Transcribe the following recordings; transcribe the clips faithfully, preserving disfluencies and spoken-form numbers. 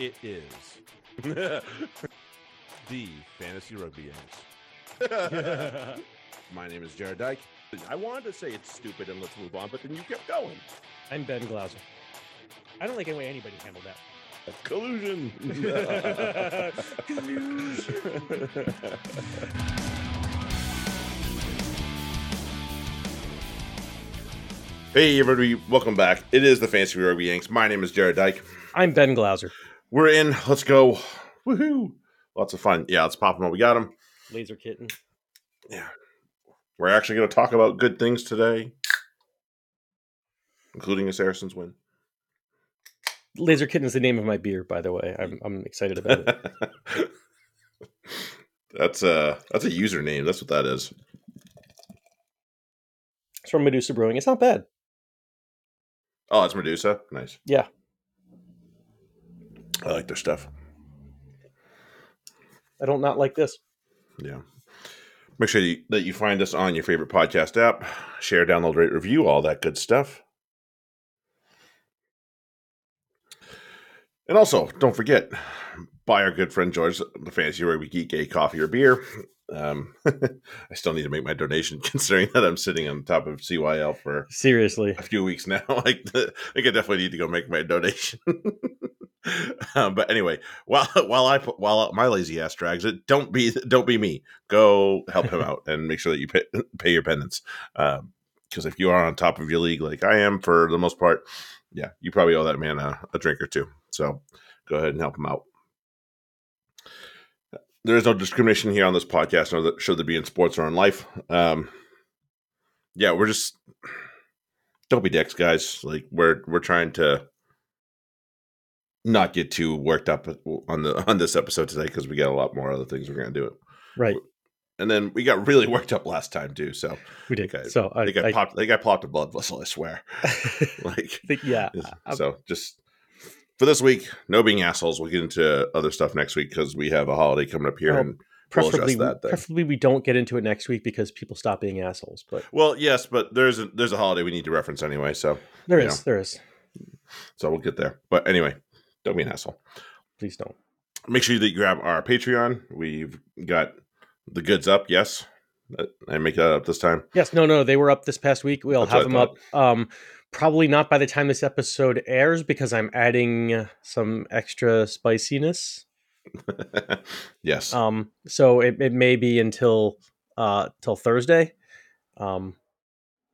It is the Fantasy Rugby Games. My name is Jared Dyke. I wanted to say it's stupid and let's move on, but then you kept going. I'm Ben Glauser. I don't like any way anybody handled that. Collusion. Collusion. Hey everybody, welcome back. It is the Fantasy Rugby Yanks. My name is Jared Dyke. I'm Ben Glauser. We're in. Let's go. Woohoo. Lots of fun. Yeah, let's pop them up. We got them. Laser kitten. Yeah. We're actually going to talk about good things today, including a Saracen's win. Laser kitten is the name of my beer, by the way. I'm I'm excited about it. That's a, that's a username. That's what that is. It's from Medusa Brewing. It's not bad. Oh, it's Medusa? Nice. Yeah. I like their stuff. I don't not like this. Yeah. Make sure you, that you find us on your favorite podcast app. Share, download, rate, review, all that good stuff. And also, don't forget, buy our good friend George, the Fantasy Rugby Geek, a coffee or beer. Um, I still need to make my donation considering that I'm sitting on top of C Y L for seriously a few weeks now. Like, I think I definitely need to go make my donation. um, but anyway, while while I while my lazy ass drags it, don't be don't be me. Go help him out and make sure that you pay, pay your penance. Um, because if you are on top of your league like I am for the most part, yeah, you probably owe that man a, a drink or two. So go ahead and help him out. There is no discrimination here on this podcast, nor should there be in sports or in life. Um, yeah, we're just don't be dicks, guys. Like we're we're trying to not get too worked up on the on this episode today because we got a lot more other things we're gonna do. Right, and then we got really worked up last time too. So we did. I, so I think I, I, I popped. I think I popped a blood vessel. I swear. Like think, yeah. So I'm, just. For this week, no being assholes. We'll get into other stuff next week because we have a holiday coming up here, well, and preferably we'll that preferably we don't get into it next week because people stop being assholes. But well, yes, but there's a, there's a holiday we need to reference anyway. So there is, know. there is. So we'll get there. But anyway, don't be an asshole. Please don't. Make sure that you grab our Patreon. We've got the goods up. Yes, I make that up this time. Yes, no, no, they were up this past week. We'll That's have them up. Um, Probably not by the time this episode airs because I'm adding some extra spiciness. Yes. Um. So it, it may be until uh till Thursday. Um.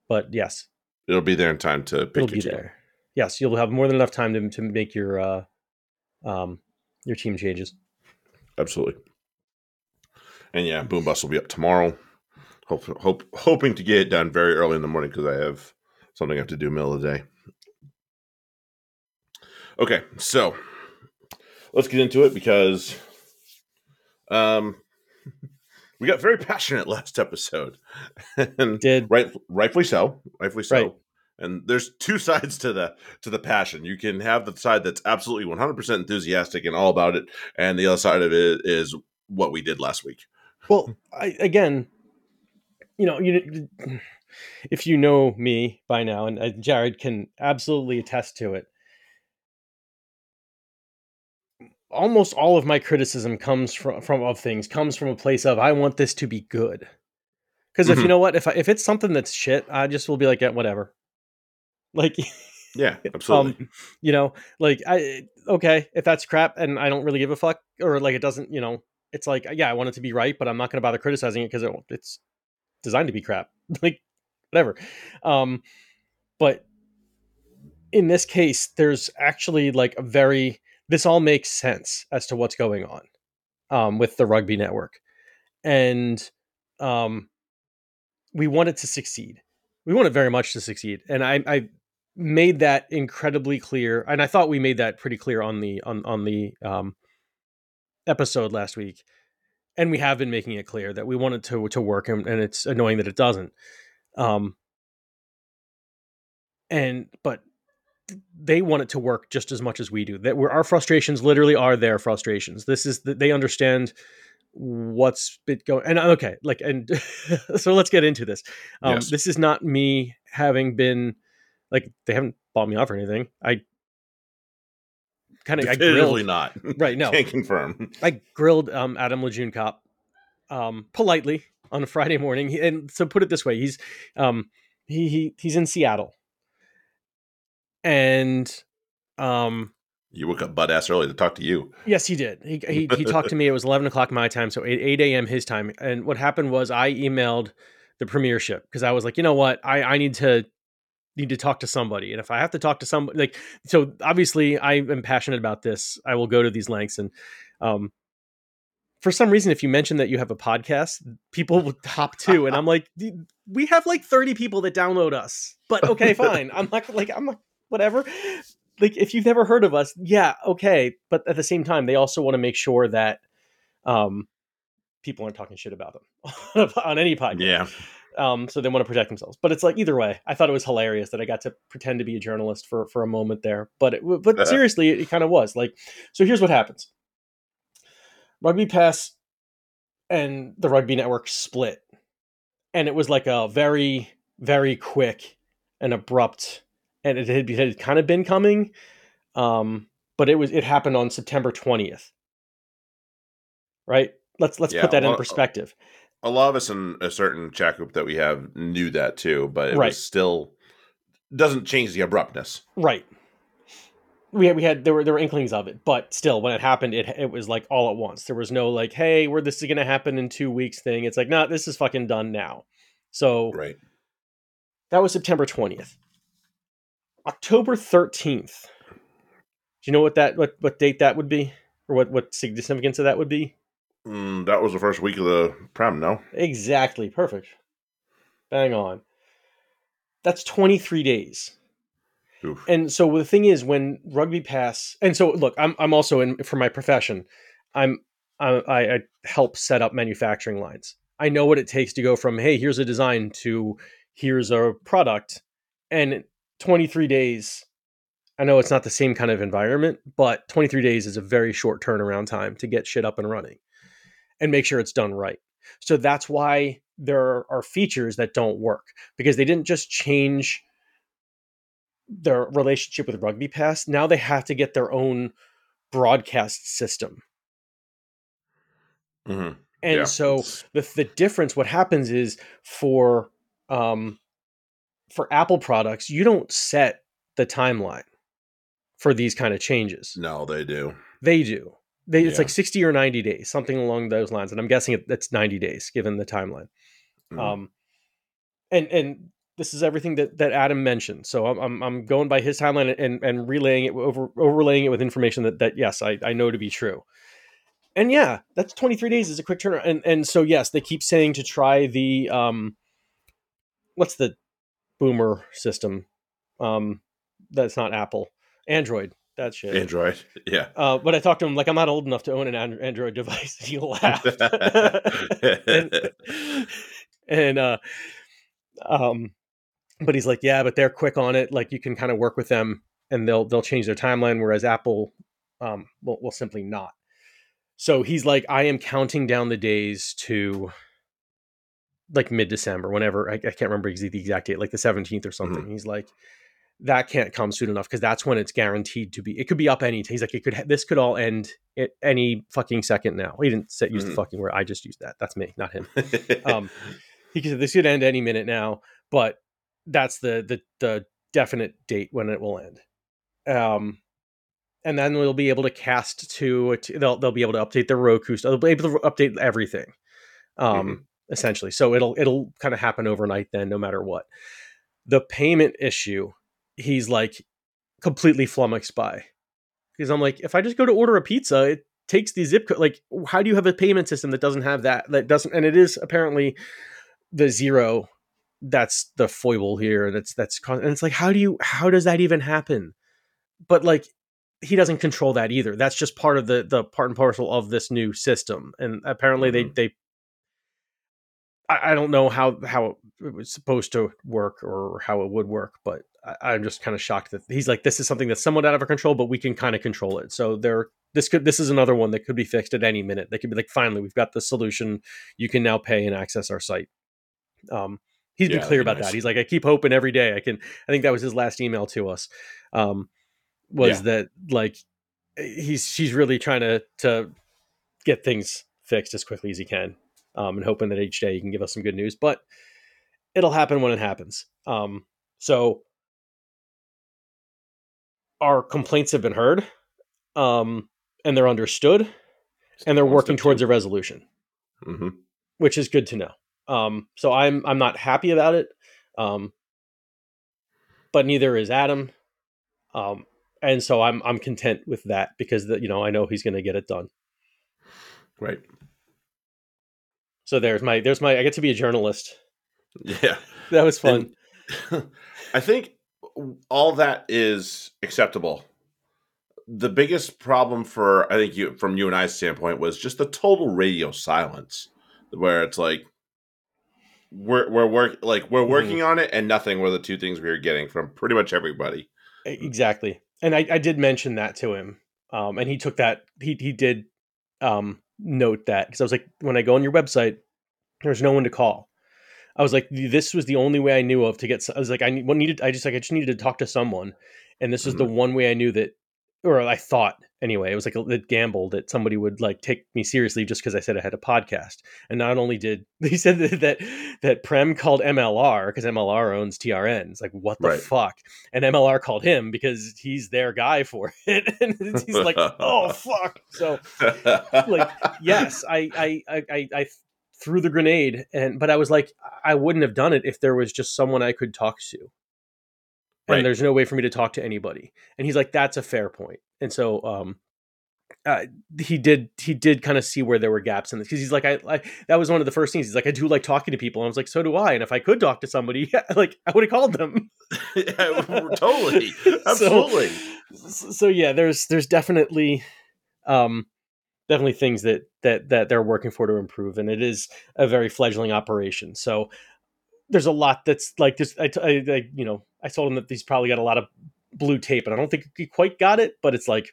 But yes, it'll be there in time to pick. It'll your be team. There. Yes, you'll have more than enough time to to make your uh, um, your team changes. Absolutely. And yeah, Boom Bus will be up tomorrow. Hope hope hoping to get it done very early in the morning because I have. Something I have to do middle of the day. Okay, so let's get into it because um, we got very passionate last episode. And Did right, rightfully so, rightfully so. Right. And there's two sides to the to the passion. You can have the side that's absolutely one hundred percent enthusiastic and all about it, and the other side of it is what we did last week. Well, I, again, you know, you. If you know me by now, and Jared can absolutely attest to it, almost all of my criticism comes from, from of things comes from a place of I want this to be good. Because mm-hmm. if you know what, if I, if it's something that's shit, I just will be like, yeah, whatever. Like, yeah, absolutely. Um, you know, like I okay if that's crap and I don't really give a fuck, or like it doesn't, you know, it's like yeah, I want it to be right, but I'm not going to bother criticizing it because it, it's designed to be crap. Like. Whatever. Um, but in this case, there's actually like a very, this all makes sense as to what's going on um, with the Rugby Network. And um, we want it to succeed. We want it very much to succeed. And I, I made that incredibly clear. And I thought we made that pretty clear on the, on, on the um, episode last week. And we have been making it clear that we want it to, to work and, and it's annoying that it doesn't. Um, and, but they want it to work just as much as we do. That we're, our frustrations literally are their frustrations. This is that they understand what's been going and okay. Like, and so let's get into this. Um, yes. This is not me having been like, they haven't bought me off or anything. I kind of I grilled not right no can't confirm. I grilled um, Adam Lejeune Cop um, politely on a Friday morning, and so put it this way: he's um, he he he's in Seattle, and um. You woke up butt ass early to talk to you. Yes, he did. He he, he talked to me. It was eleven o'clock my time, so eight a.m. his time. And what happened was I emailed the Premiership because I was like, you know what? I, I need to need to talk to somebody. And if I have to talk to somebody, like, so obviously I am passionate about this. I will go to these lengths. And um, for some reason, if you mention that you have a podcast, people will hop to. And I'm like, we have like thirty people that download us. But okay, fine. I'm like, like I'm like, whatever. Like, if you've never heard of us, yeah, okay. But at the same time, they also want to make sure that um, people aren't talking shit about them on any podcast. Yeah. Um, so they want to protect themselves. But it's like, either way, I thought it was hilarious that I got to pretend to be a journalist for, for a moment there. But it, but uh-huh. seriously, it, it kind of was. Like, so here's what happens. Rugby Pass and the Rugby Network split. And it was like a very, very quick and abrupt... And it had, it had kind of been coming, um, but it was it happened on September twentieth, right? Let's let's yeah, put that lot, in perspective. A lot of us in a certain chat group that we have knew that too, but it right. was still doesn't change the abruptness, right? We had, we had there were there were inklings of it, but still, when it happened, it it was like all at once. There was no like, hey, where this is going to happen in two weeks thing. It's like, no, nah, this is fucking done now. So right, that was September twentieth. October thirteenth. Do you know what that what, what date that would be? Or what, what significance of that would be? Mm, that was the first week of the Prem, no? Exactly. Perfect. Bang on. That's twenty-three days. Oof. And so the thing is, when Rugby Pass... And so, look, I'm I'm also, in for my profession, I'm I, I help set up manufacturing lines. I know what it takes to go from, hey, here's a design to here's a product. And... twenty-three days. I know it's not the same kind of environment, but twenty-three days is a very short turnaround time to get shit up and running and make sure it's done right. So that's why there are features that don't work, because they didn't just change their relationship with Rugby Pass. Now they have to get their own broadcast system. Mm-hmm. And yeah. so the, the difference, what happens is for, um, for Apple products, you don't set the timeline for these kind of changes. No, they do. They do. They, it's yeah. like sixty or ninety days, something along those lines. And I'm guessing that's ninety days, given the timeline. Mm. Um, and and this is everything that, that Adam mentioned. So I'm, I'm I'm going by his timeline and and relaying it over overlaying it with information that that yes, I, I know to be true. And yeah, that's twenty-three days is a quick turnaround. And and so yes, they keep saying to try the um, what's the Boomer system, um, that's not Apple, Android, that shit. Android, yeah. Uh, but I talked to him like, I'm not old enough to own an Android device. He laughed. and and uh, um, but he's like, yeah, but they're quick on it. Like you can kind of work with them, and they'll they'll change their timeline, whereas Apple, um, will, will simply not. So he's like, I am counting down the days to. Like mid-December, whenever I, I can't remember the exact date, like the seventeenth or something. Mm-hmm. He's like, that can't come soon enough because that's when it's guaranteed to be. It could be up any. He's like, it could. Ha- this could all end at any fucking second now. He didn't set, use mm-hmm. the fucking word. I just used that. That's me, not him. um, he said this could end any minute now, but that's the the the definite date when it will end. Um, and then we'll be able to cast to. to they'll they'll be able to update the Roku stuff. They'll be able to update everything. Um. Mm-hmm. Essentially. So it'll, it'll kind of happen overnight then, no matter what. The payment issue, he's like completely flummoxed by, because I'm like, if I just go to order a pizza, it takes the zip code. Like, how do you have a payment system that doesn't have that, that doesn't, and it is apparently the zero. That's the foible here. And it's, that's, and it's like, how do you, how does that even happen? But like, he doesn't control that either. That's just part of the, the part and parcel of this new system. And apparently mm-hmm. they, they, I don't know how, how it was supposed to work or how it would work, but I, I'm just kind of shocked that he's like, this is something that's somewhat out of our control, but we can kind of control it. So there, this could, this is another one that could be fixed at any minute. They could be like, finally, we've got the solution. You can now pay and access our site. Um, he's yeah, been clear about nice. that. He's like, I keep hoping every day I can, I think that was his last email to us. Um, was yeah. that like, he's she's really trying to to get things fixed as quickly as he can, um, and hoping that each day he can give us some good news. But it'll happen when it happens. Um, so our complaints have been heard, um, and they're understood, and they're working towards a resolution, mm-hmm. which is good to know. Um, so I'm I'm not happy about it, um, but neither is Adam, um, and so I'm I'm content with that because the, you know I know he's going to get it done. Right. So there's my there's my I get to be a journalist. Yeah, that was fun. And I think all that is acceptable. The biggest problem for I think you from you and I's standpoint was just the total radio silence, where it's like we're we're work like we're working mm-hmm. on it, and nothing were the two things we were getting from pretty much everybody. Exactly, and I, I did mention that to him, um, and he took that he he did. Um, note that, because I was like, when I go on your website, there's no one to call. I was like, this was the only way I knew of to get. I was like, I need, what needed. I just like, I just needed to talk to someone, and this was mm-hmm. the one way I knew that, or I thought anyway. It was like a, a gamble that somebody would like take me seriously just because I said I had a podcast. And not only did he said that that, that Prem called M L R because M L R owns T R N. It's like, what the right. fuck? And M L R called him because he's their guy for it. And he's like, oh fuck. So like, yes, I I I I threw the grenade, and but I was like, I wouldn't have done it if there was just someone I could talk to. And right. there's no way for me to talk to anybody. And he's like, that's a fair point. And so um, uh, he did he did kind of see where there were gaps in this. Because he's like, I, I that was one of the first things. He's like, I do like talking to people. And I was like, so do I. And if I could talk to somebody, like I would have called them. Yeah, totally. Absolutely. So, so yeah, there's there's definitely um, definitely things that that that they're working for to improve. And it is a very fledgling operation. So there's a lot that's like this. I, I, I you know, I told him that he's probably got a lot of blue tape, and I don't think he quite got it, but it's like,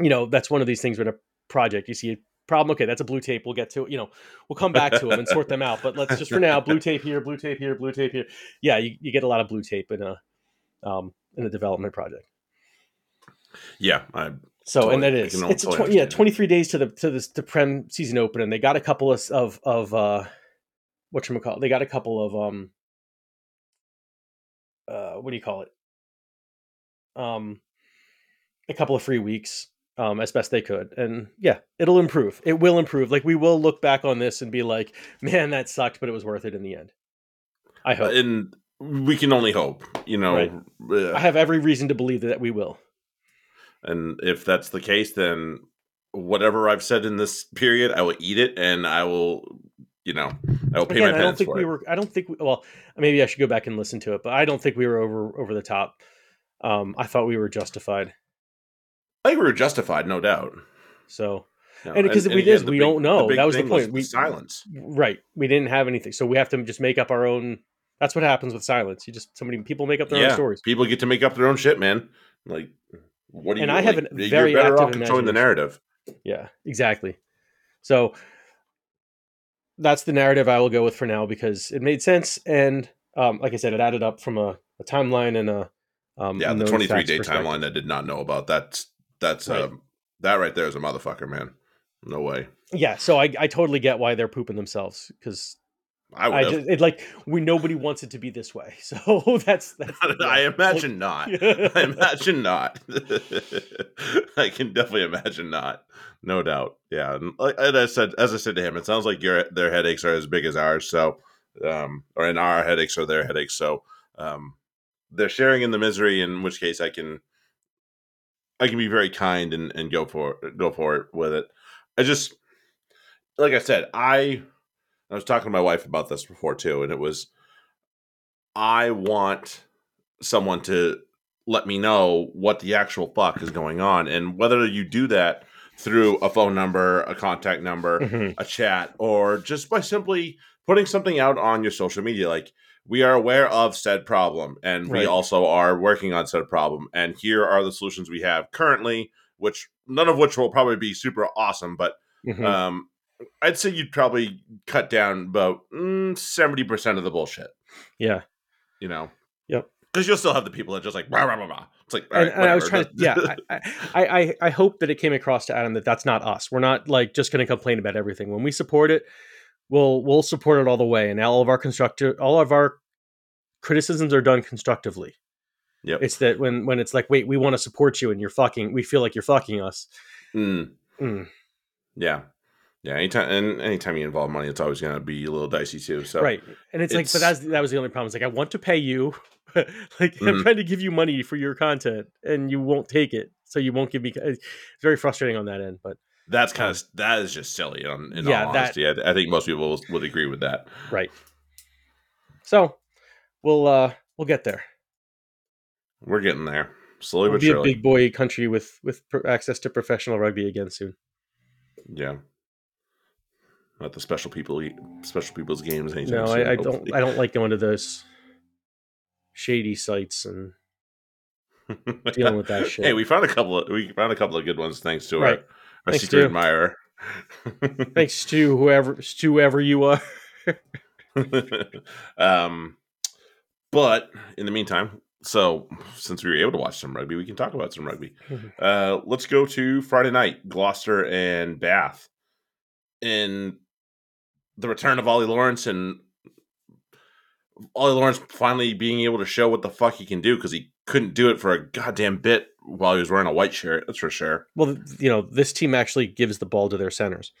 you know, that's one of these things with a project. You see a problem. Okay. That's a blue tape. We'll get to it. You know, we'll come back to them and sort them out, but let's just for now, blue tape here, blue tape here, blue tape here. Yeah. You, you get a lot of blue tape in a, um, in a development project. Yeah. I so, totally, and that is, it's totally a tw- yeah, twenty-three days to the, to this, the Prem season open. And they got a couple of, of, of uh, whatchamacallit. They got a couple of, um, Uh, what do you call it? Um, a couple of free weeks, um, as best they could. And yeah, it'll improve. It will improve. Like we will look back on this and be like, man, that sucked, but it was worth it in the end. I hope. Uh, and we can only hope, you know, right. uh, I have every reason to believe that we will. And if that's the case, then whatever I've said in this period, I will eat it, and I will, you know, I will pay Again, my penance. I don't think for we it. were. I don't think. We, well, maybe I should go back and listen to it, but I don't think we were over over the top. Um, I thought we were justified. I think we were justified, no doubt. So, no, and because we did, we big, don't know. That was the point. Was we silence. Right. We didn't have anything, so we have to just make up our own. That's what happens with silence. You just somebody people make up their yeah, own stories. People get to make up their own shit, man. Like, what do you? And I like, have a very you're better active off controlling the narrative. Yeah. Exactly. So. That's the narrative I will go with for now because it made sense. And um, like I said, it added up from a, a timeline and a um, yeah, the twenty-three day timeline I did not know about. That's that's right. Um, that right there is a motherfucker, man. No way. Yeah, so I, I totally get why they're pooping themselves because I, I just it like we nobody wants it to be this way. So that's that's yeah. I imagine not. I imagine not. I can definitely imagine not. No doubt. Yeah. And like and I said, as I said to him, it sounds like your, their headaches are as big as ours. So, um, or in our headaches are their headaches. So, um, they're sharing in the misery, in which case I can, I can be very kind and, and go for go for it with it. I just, like I said, I, I was talking to my wife about this before too. And it was, I want someone to let me know what the actual fuck is going on. And whether you do that through a phone number, a contact number, mm-hmm. a chat, or just by simply putting something out on your social media. Like, we are aware of said problem, and right. we also are working on said problem. And here are the solutions we have currently, which none of which will probably be super awesome. But mm-hmm. um, I'd say you'd probably cut down about mm, seventy percent of the bullshit. Yeah. You know? Yep. Because you'll still have the people that are just like, rah, rah, rah, rah. It's like, all right, and, and I was trying to, yeah, I, I, I, I hope that it came across to Adam that that's not us. We're not like just going to complain about everything. When we support it, we'll, we'll support it all the way. And all of our constructive, all of our criticisms are done constructively. Yep. It's that when, when it's like, wait, we want to support you and you're fucking, we feel like you're fucking us. Mm. Mm. Yeah. Yeah. Anytime, and anytime you involve money, it's always going to be a little dicey too. So right. And it's, it's like, but that's, that was the only problem. It's like, I want to pay you. like mm-hmm. I'm trying to give you money for your content and you won't take it. So you won't give me, it's very frustrating on that end, but that's kind um, of, that is just silly on, in yeah, all honesty. That, I, I think most people would agree with that. Right. So we'll, uh, we'll get there. We're getting there. Slowly but surely. We'll be a big boy country with, with access to professional rugby again soon. Yeah. Not the special people, special people's games. No, I, I don't. I don't like going to those shady sites and dealing with that shit. Hey, we found a couple of we found a couple of good ones thanks to right. our, our thanks secret to admirer. Thanks to whoever, to whoever you are. um, but in the meantime, so since we were able to watch some rugby, we can talk about some rugby. Uh, let's go to Friday night, Gloucester and Bath, and the return of Ollie Lawrence and Ollie Lawrence finally being able to show what the fuck he can do, because he couldn't do it for a goddamn bit while he was wearing a white shirt. That's for sure. Well, you know, this team actually gives the ball to their centers.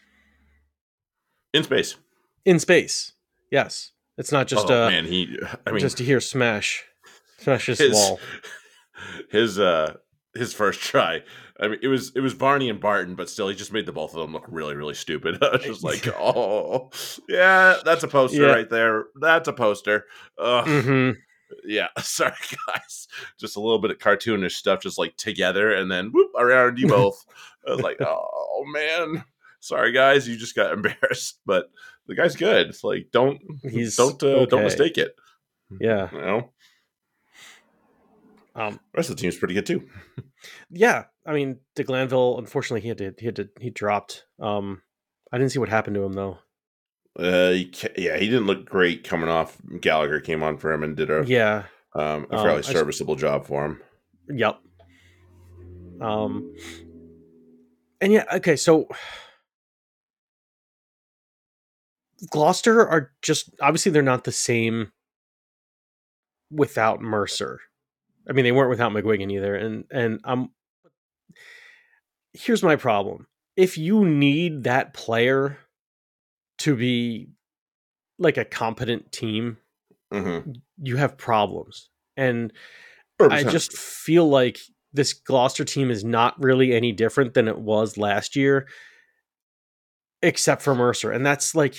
In space. In space. Yes. It's not just oh, uh, man, he, I mean, just to hear smash. Smash his wall. His, uh, his first try. I mean, it was it was Barney and Barton, but still, he just made the both of them look really, really stupid. I was just like, oh, yeah, that's a poster yeah. right there. That's a poster. Ugh. Mm-hmm. Yeah, sorry, guys. Just a little bit of cartoonish stuff, just like together, and then whoop, around you both. I was like, oh, man. Sorry, guys, you just got embarrassed. But the guy's good. It's like, don't, He's don't, uh, okay. don't mistake it. Yeah. You know? Um, the rest of the team's pretty good too. Yeah, I mean, De Glanville. Unfortunately, he had to. He had to. He dropped. Um, I didn't see what happened to him though. Uh, he, yeah, he didn't look great coming off. Gallagher came on for him and did a yeah, um, a fairly um, serviceable I, job for him. Yep. Um, and yeah, okay, so Gloucester are just obviously they're not the same without Mercer. I mean, they weren't without McGuigan either. And, and um, here's my problem. If you need that player to be like a competent team, mm-hmm. you have problems. And one hundred percent I just feel like this Gloucester team is not really any different than it was last year, except for Mercer. And that's like,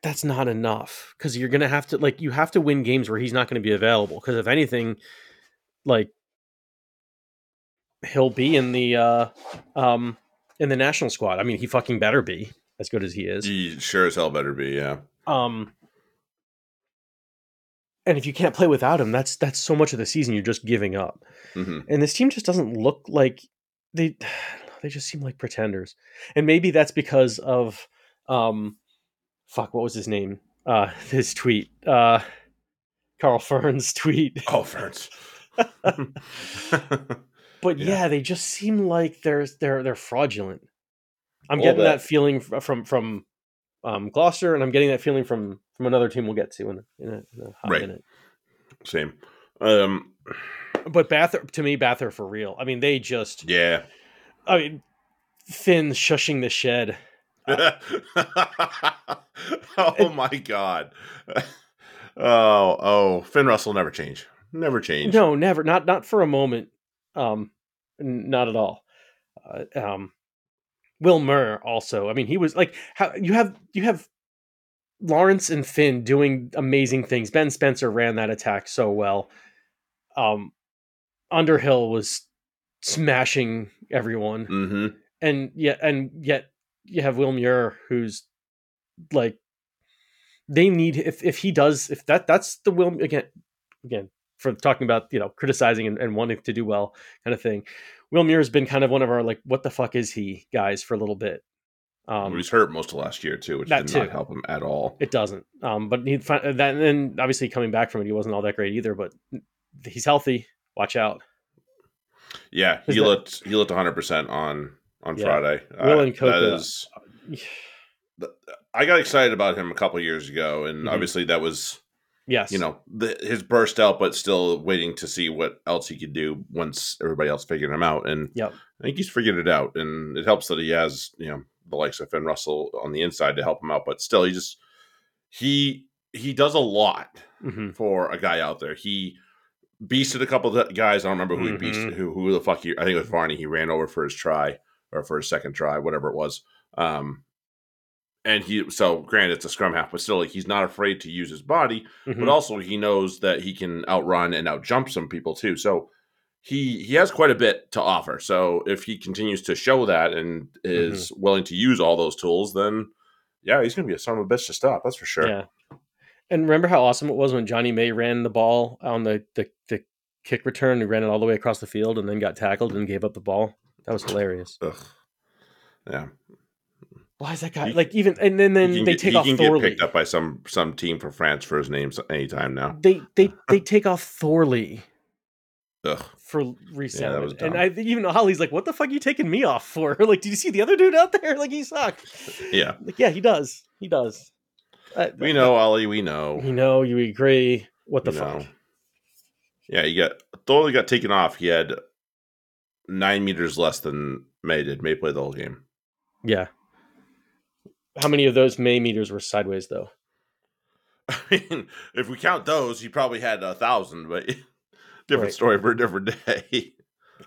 that's not enough, because you're going to have to like, you have to win games where he's not going to be available. Cause if anything, like he'll be in the, uh, um, in the national squad. I mean, he fucking better be as good as he is. He sure as hell better be. Yeah. Um, and if you can't play without him, that's, that's so much of the season you're just giving up. Mm-hmm. And this team just doesn't look like they, they just seem like pretenders. And maybe that's because of, um, fuck, what was his name? Uh, his tweet. Uh, Carl Ferns' tweet. Oh, Ferns. But yeah. yeah, they just seem like they're they're they're fraudulent. I'm All getting that. that feeling from from um, Gloucester, and I'm getting that feeling from from another team we'll get to in a, in a, in a hot right. minute. Same. Um, but Bath, to me, Bath are for real. I mean, they just yeah. I mean, Finn shushing the shed. Oh my god. Oh, oh, Finn Russell never change. Never change. No, never. Not not for a moment. Um not at all. Uh, um Will Muir also. I mean, he was like how you have you have Lawrence and Finn doing amazing things. Ben Spencer ran that attack so well. Um Underhill was smashing everyone. Mm-hmm. And yet and yet you have Will Muir, who's like they need if if he does if that that's the Will again again for talking about you know criticizing and, and wanting to do well kind of thing. Will Muir has been kind of one of our like what the fuck is he guys for a little bit. Um, well, he's hurt most of last year too, which did too. not help him at all. It doesn't. Um, but he that and then obviously coming back from it, he wasn't all that great either. But he's healthy. Watch out. Yeah, he that, looked he looked one hundred percent on on yeah, Friday. Will uh, and Coco. Is, I got excited about him a couple of years ago, and mm-hmm. obviously that was yes, you know, the, his burst out, but still waiting to see what else he could do once everybody else figured him out. And yep. I think he's figured it out, and it helps that he has, you know, the likes of Finn Russell on the inside to help him out. But still, he just he he does a lot mm-hmm. for a guy out there. He beasted a couple of guys. I don't remember who mm-hmm. he beasted. Who who the fuck? He, I think it was Barney. He ran over for his try or for his second try, whatever it was. Um, and he so granted it's a scrum half, but still, like, he's not afraid to use his body. Mm-hmm. But also, he knows that he can outrun and outjump some people too. So he he has quite a bit to offer. So if he continues to show that and is mm-hmm. willing to use all those tools, then yeah, he's going to be a son of a bitch to stop. That's for sure. Yeah. And remember how awesome it was when Johnny May ran the ball on the, the, the kick return. He ran it all the way across the field and then got tackled and gave up the ball. That was hilarious. Ugh. Yeah. Why is that guy he, like even? And then, then they get, take he off. He can Thorley. Get picked up by some some team from France for his name anytime now. They they they take off Thorley. Ugh. For reset, yeah, and I even Ollie's like, "What the fuck are you taking me off for?" Like, did you see the other dude out there? Like, he sucked. Yeah, like, yeah, he does. He does. Uh, we know, uh, Ollie. We know. You know. You agree. What the you fuck? Know. Yeah, you got Thorley got taken off. He had nine meters less than May did. May played the whole game. Yeah. How many of those May meters were sideways, though? I mean, if we count those, he probably had a thousand, but. Different right. story for a different day.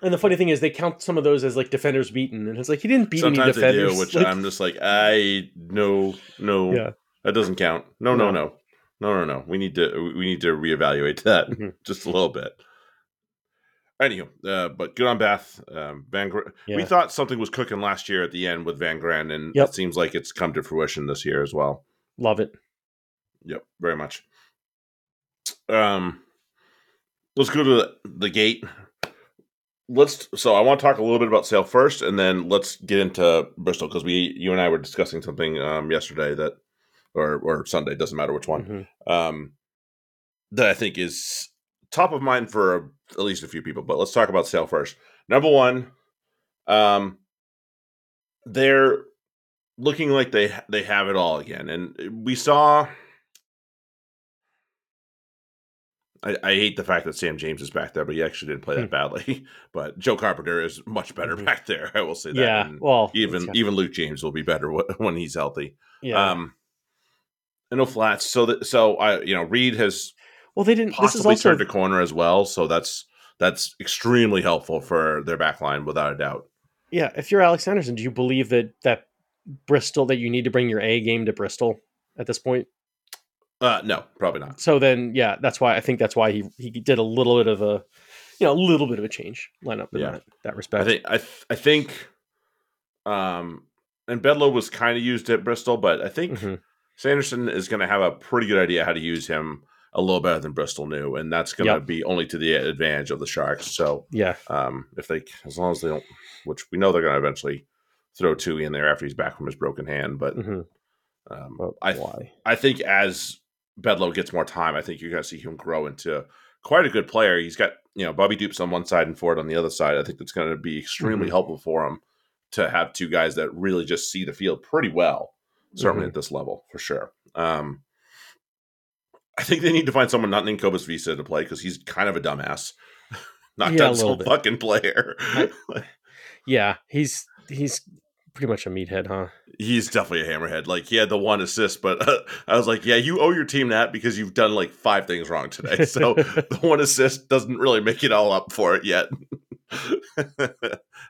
And the funny thing is they count some of those as like defenders beaten. And it's like, he didn't beat Sometimes any defenders. Sometimes they do, which like, I'm just like, I, no, no, yeah. that doesn't count. No, no, no, no, no, no. no. We need to, we need to reevaluate that mm-hmm. just a little bit. Anywho, uh, but good on Bath. Um, Van Gr- yeah. We thought something was cooking last year at the end with Van Grand, and yep. it seems like it's come to fruition this year as well. Love it. Yep, very much. Um... Let's go to the, the gate. Let's. So I want to talk a little bit about Sale first, and then let's get into Bristol because we, you and I, were discussing something um, yesterday that, or or Sunday, doesn't matter which one, mm-hmm. um, that I think is top of mind for a, at least a few people. But let's talk about Sale first. Number one, um, they're looking like they they have it all again, and we saw. I, I hate the fact that Sam James is back there, but he actually didn't play that badly. But Joe Carpenter is much better mm-hmm. back there. I will say that. Yeah, and well, even even Luke James will be better w- when he's healthy. Yeah, um, and no flats. So that so I you know Reed has well they didn't possibly this is also, turned a corner as well. So that's that's extremely helpful for their back line without a doubt. Yeah, if you're Alex Anderson, do you believe that that Bristol that you need to bring your A game to Bristol at this point? Uh, no, probably not. So then, yeah, that's why I think that's why he, he did a little bit of a, you know, a little bit of a change lineup in yeah. that, that respect. I think, I, th- I think, um, and Bedlow was kind of used at Bristol, but I think mm-hmm. Sanderson is going to have a pretty good idea how to use him a little better than Bristol knew. And that's going to yep. be only to the advantage of the Sharks. So yeah, um, if they, as long as they don't, which we know they're going to eventually throw Tui in there after he's back from his broken hand. But, mm-hmm. um, but I, why? I think as, Bedlow gets more time. I think you're going to see him grow into quite a good player. He's got, you know, Bobby Dupes on one side and Ford on the other side. I think that's going to be extremely mm-hmm. helpful for him to have two guys that really just see the field pretty well, certainly mm-hmm. at this level for sure. Um, I think they need to find someone not named Kobus Visa to play because he's kind of a dumbass. not yeah, done some bit. Fucking player. I, yeah, he's he's. Pretty much a meathead, huh? He's definitely a hammerhead. Like, he had the one assist, but uh, I was like, yeah, you owe your team that because you've done, like, five things wrong today. So the one assist doesn't really make it all up for it yet.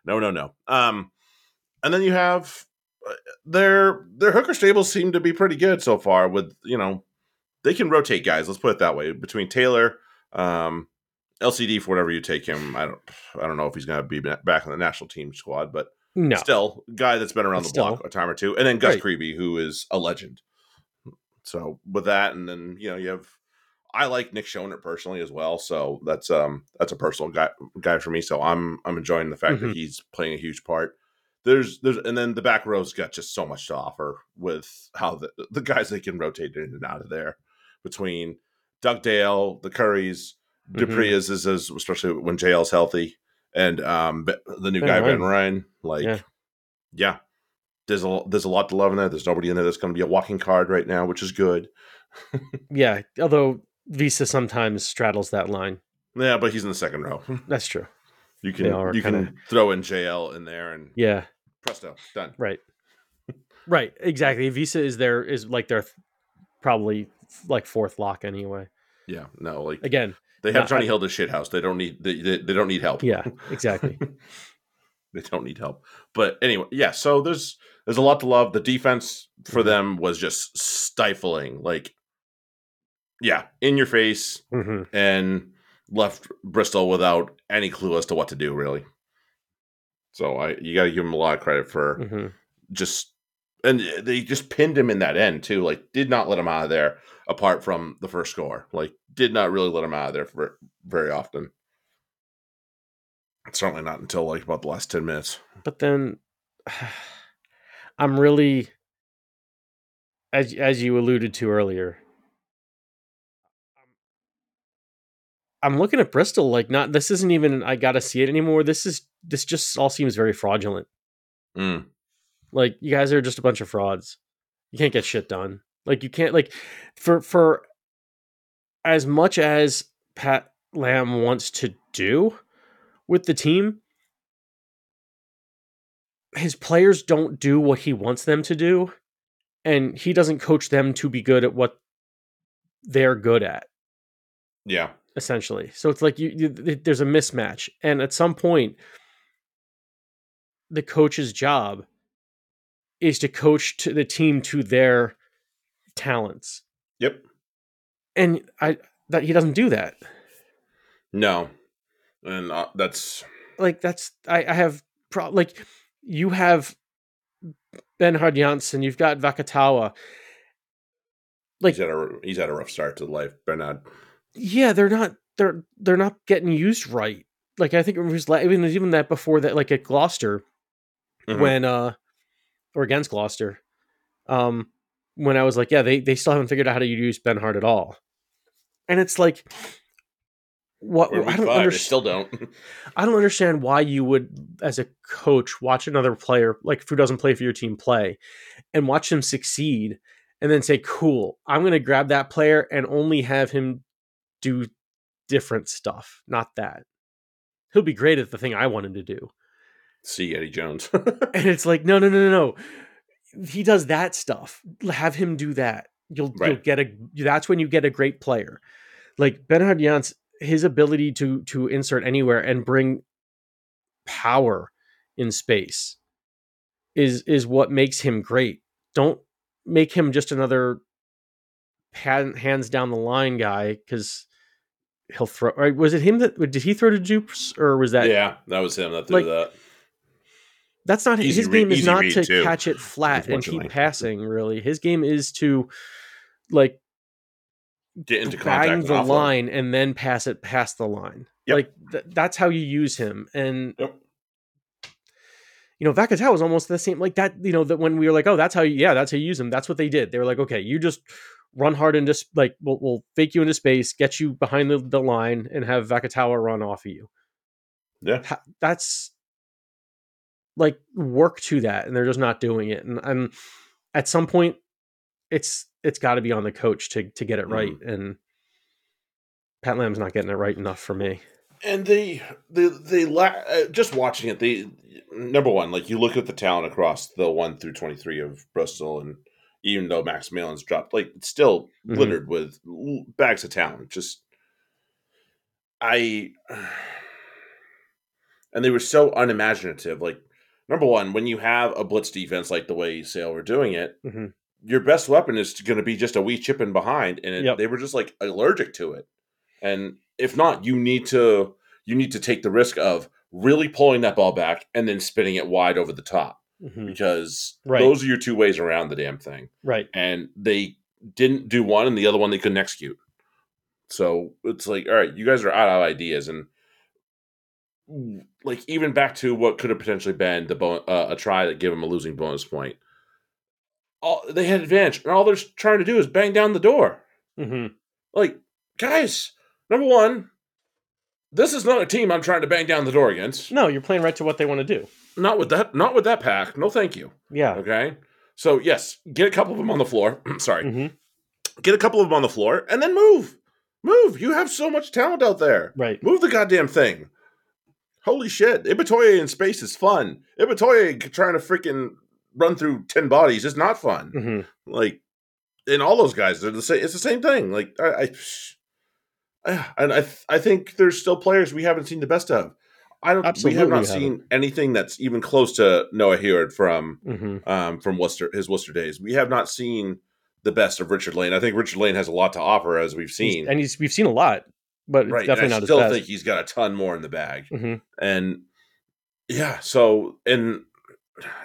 no, no, no. Um, and then you have their their hooker stables seem to be pretty good so far with, you know, they can rotate guys. Let's put it that way. Between Taylor, um, L C D for whatever you take him. I don't, I don't know if he's going to be back on the national team squad, but No. Still, guy that's been around but the still. block a time or two. And then Gus right. Creeby, who is a legend. So with that, and then, you know, you have, I like Nick Schonert personally as well. So that's um that's a personal guy guy for me. So I'm I'm enjoying the fact mm-hmm. that he's playing a huge part. There's there's and then the back row's got just so much to offer with how the, the guys they can rotate in and out of there between Doug Dale, the Currys, mm-hmm. Dupree is, is, is especially when J L's healthy. and um, the new ben guy Ryan. Ben Ryan. Like, yeah. yeah, there's a there's a lot to love in there. There's nobody in there that's going to be a walking card right now, which is good. Yeah, although Visa sometimes straddles that line. Yeah, but he's in the second row. That's true. You can you kinda... can throw in J L in there and yeah, presto, done. Right, right, exactly. Visa is their is like their th- probably like fourth lock anyway. Yeah, no, like again, they have not, Johnny I, Hill to shithouse. They don't need they, they they don't need help. Yeah, exactly. They don't need help. But anyway, yeah. So there's there's a lot to love. The defense for them was just stifling. Like, yeah, in your face mm-hmm. and. Left Bristol without any clue as to what to do, really. So I, you got to give him a lot of credit for mm-hmm. just, and they just pinned him in that end too. Like, did not let him out of there. Apart from the first score, like, did not really let him out of there for very often. Certainly not until like about the last ten minutes. But then, I'm really, as as you alluded to earlier. I'm looking at Bristol like not. This isn't even. I gotta see it anymore. This is. This just all seems very fraudulent. Mm. Like you guys are just a bunch of frauds. You can't get shit done. Like you can't. Like for for as much as Pat Lam wants to do with the team, his players don't do what he wants them to do, and he doesn't coach them to be good at what they're good at. Yeah. Essentially. So it's like you, you there's a mismatch. And at some point, the coach's job is to coach to the team to their talents. Yep. And I that he doesn't do that. No. And uh, that's like that's I, I have pro- like you have Ben Hardjanssen, you've got Vakatawa. Like he's had a, he's had a rough start to life, Bernard. Yeah, they're not they're they're not getting used right. Like I think it was even even that before that, like at Gloucester, mm-hmm. when uh, or against Gloucester, um, when I was like, yeah, they they still haven't figured out how to use Ben Hart at all, and it's like, what I don't understand. Still don't. I don't understand why you would, as a coach, watch another player like who doesn't play for your team play, and watch them succeed, and then say, cool, I'm going to grab that player and only have him. Do different stuff, not that. He'll be great at the thing I want him to do. See Eddie Jones. And it's like, no, no, no, no, no. He does that stuff. Have him do that. You'll right. you'll get a. That's when you get a great player, like Ben Hardjanssen. His ability to to insert anywhere and bring power in space is is what makes him great. Don't make him just another hands down the line guy because. He'll throw. Right? Was it him that did he throw to Jupes or was that? Yeah, that was him that threw like, that. That's not easy his game. Read, is not to too. Catch it flat and keep passing. Really, his game is to like get into contact the line him. And then pass it past the line. Yep. Like th- that's how you use him. And yep. you know, Vakatawa was almost the same. Like that. You know that when we were like, oh, that's how. You, yeah, that's how you use him. That's what they did. They were like, okay, you just. Run hard into like we'll, we'll fake you into space, get you behind the, the line, and have Vakatawa run off of you. Yeah, that's like work to that, and they're just not doing it. And I'm at some point, it's it's got to be on the coach to to get it mm-hmm. right. And Pat Lam's not getting it right enough for me. And they they they la- uh, just watching it. They number one, like you look at the talent across the one through twenty-three of Bristol and. Even though Max Malin's dropped, like it's still mm-hmm. littered with bags of talent. Just I, and they were so unimaginative. Like number one, when you have a blitz defense like the way Sale were doing it, mm-hmm. your best weapon is going to be just a wee chip in behind, and it, yep. they were just like allergic to it. And if not, you need to you need to take the risk of really pulling that ball back and then spinning it wide over the top. Mm-hmm. Because right. those are your two ways around the damn thing. Right. And they didn't do one and the other one they couldn't execute. So it's like, all right, you guys are out of ideas. And like even back to what could have potentially been the bon- uh, a try that gave them a losing bonus point. All, they had advantage. And all they're trying to do is bang down the door. Mm-hmm. Like, guys, number one, This is not a team I'm trying to bang down the door against. No, you're playing right to what they want to do. Not with that. Not with that pack. No, thank you. Yeah. Okay. So yes, get a couple of them on the floor. Sorry. Mm-hmm. Get a couple of them on the floor and then move. Move. You have so much talent out there. Right. Move the goddamn thing. Holy shit. Ibutoye in space is fun. Ibutoye trying to freaking run through ten bodies is not fun. Mm-hmm. Like, and all those guys, they're the same. It's the same thing. Like, I, I and I, I think there's still players we haven't seen the best of. I don't. Absolutely we have not haven't. seen anything that's even close to Noah Heard from mm-hmm. um, from Worcester, his Worcester days. We have not seen the best of Richard Lane. I think Richard Lane has a lot to offer, as we've seen, he's, and he's, we've seen a lot, but right. it's definitely and I not still his best. Think he's got a ton more in the bag, mm-hmm. and yeah. So, and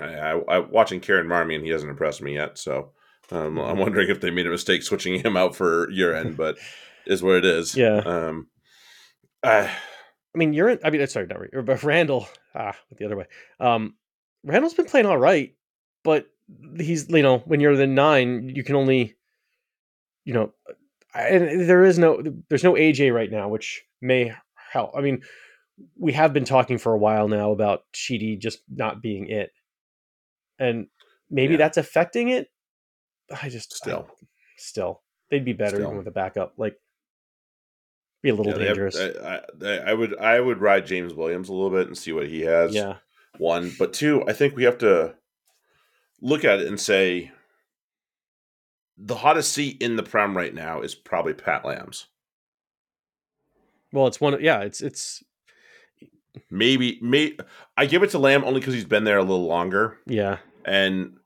I, I watching Kieran Marmion, he hasn't impressed me yet. So, um, I'm wondering if they made a mistake switching him out for Urin, but is what it is. Yeah. Um, I. I mean, Urin. I mean, sorry, not Urin, but Randall. Ah, the other way. Um, Randall's been playing all right, but he's you know when you're the nine, you can only, you know, and there is no there's no A J right now, which may help. I mean, we have been talking for a while now about Sheedy just not being it, and maybe yeah. that's affecting it. I just still, I, still, they'd be better still. even with a backup like. Be a little yeah, dangerous. Have, I, I, I would I would ride James Williams a little bit and see what he has. Yeah. One, but two, I think we have to look at it and say the hottest seat in the Prem right now is probably Pat Lamb's. Well, it's one. Yeah, it's it's maybe may I give it to Lamb only because he's been there a little longer. Yeah, and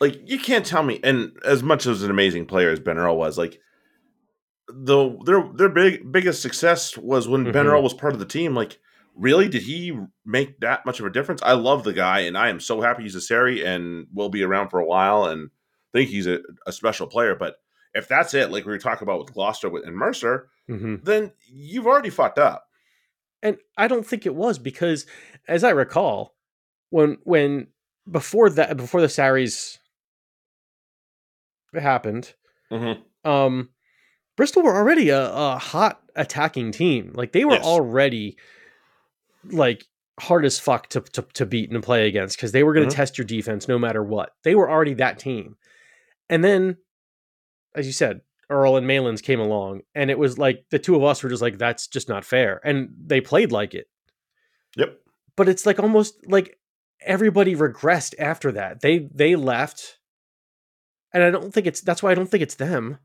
like you can't tell me. And as much as an amazing player as Ben Earl was, like. The their their big biggest success was when mm-hmm. Ben Earl was part of the team. Like, really, did he make that much of a difference? I love the guy, and I am so happy he's a Sari and will be around for a while, and think he's a, a special player. But if that's it, like we were talking about with Gloucester and Mercer, mm-hmm. then you've already fucked up. And I don't think it was because, as I recall, when when before that before the Saris happened, mm-hmm. um. Bristol were already a, a hot attacking team. Like they were yes. already like hard as fuck to, to, to beat and to play against because they were going to mm-hmm. test your defense no matter what. They were already that team. And then, as you said, Earl and Malins came along and it was like the two of us were just like, that's just not fair. And they played like it. Yep. But it's like almost like everybody regressed after that. They, they left. And I don't think it's, that's why I don't think it's them.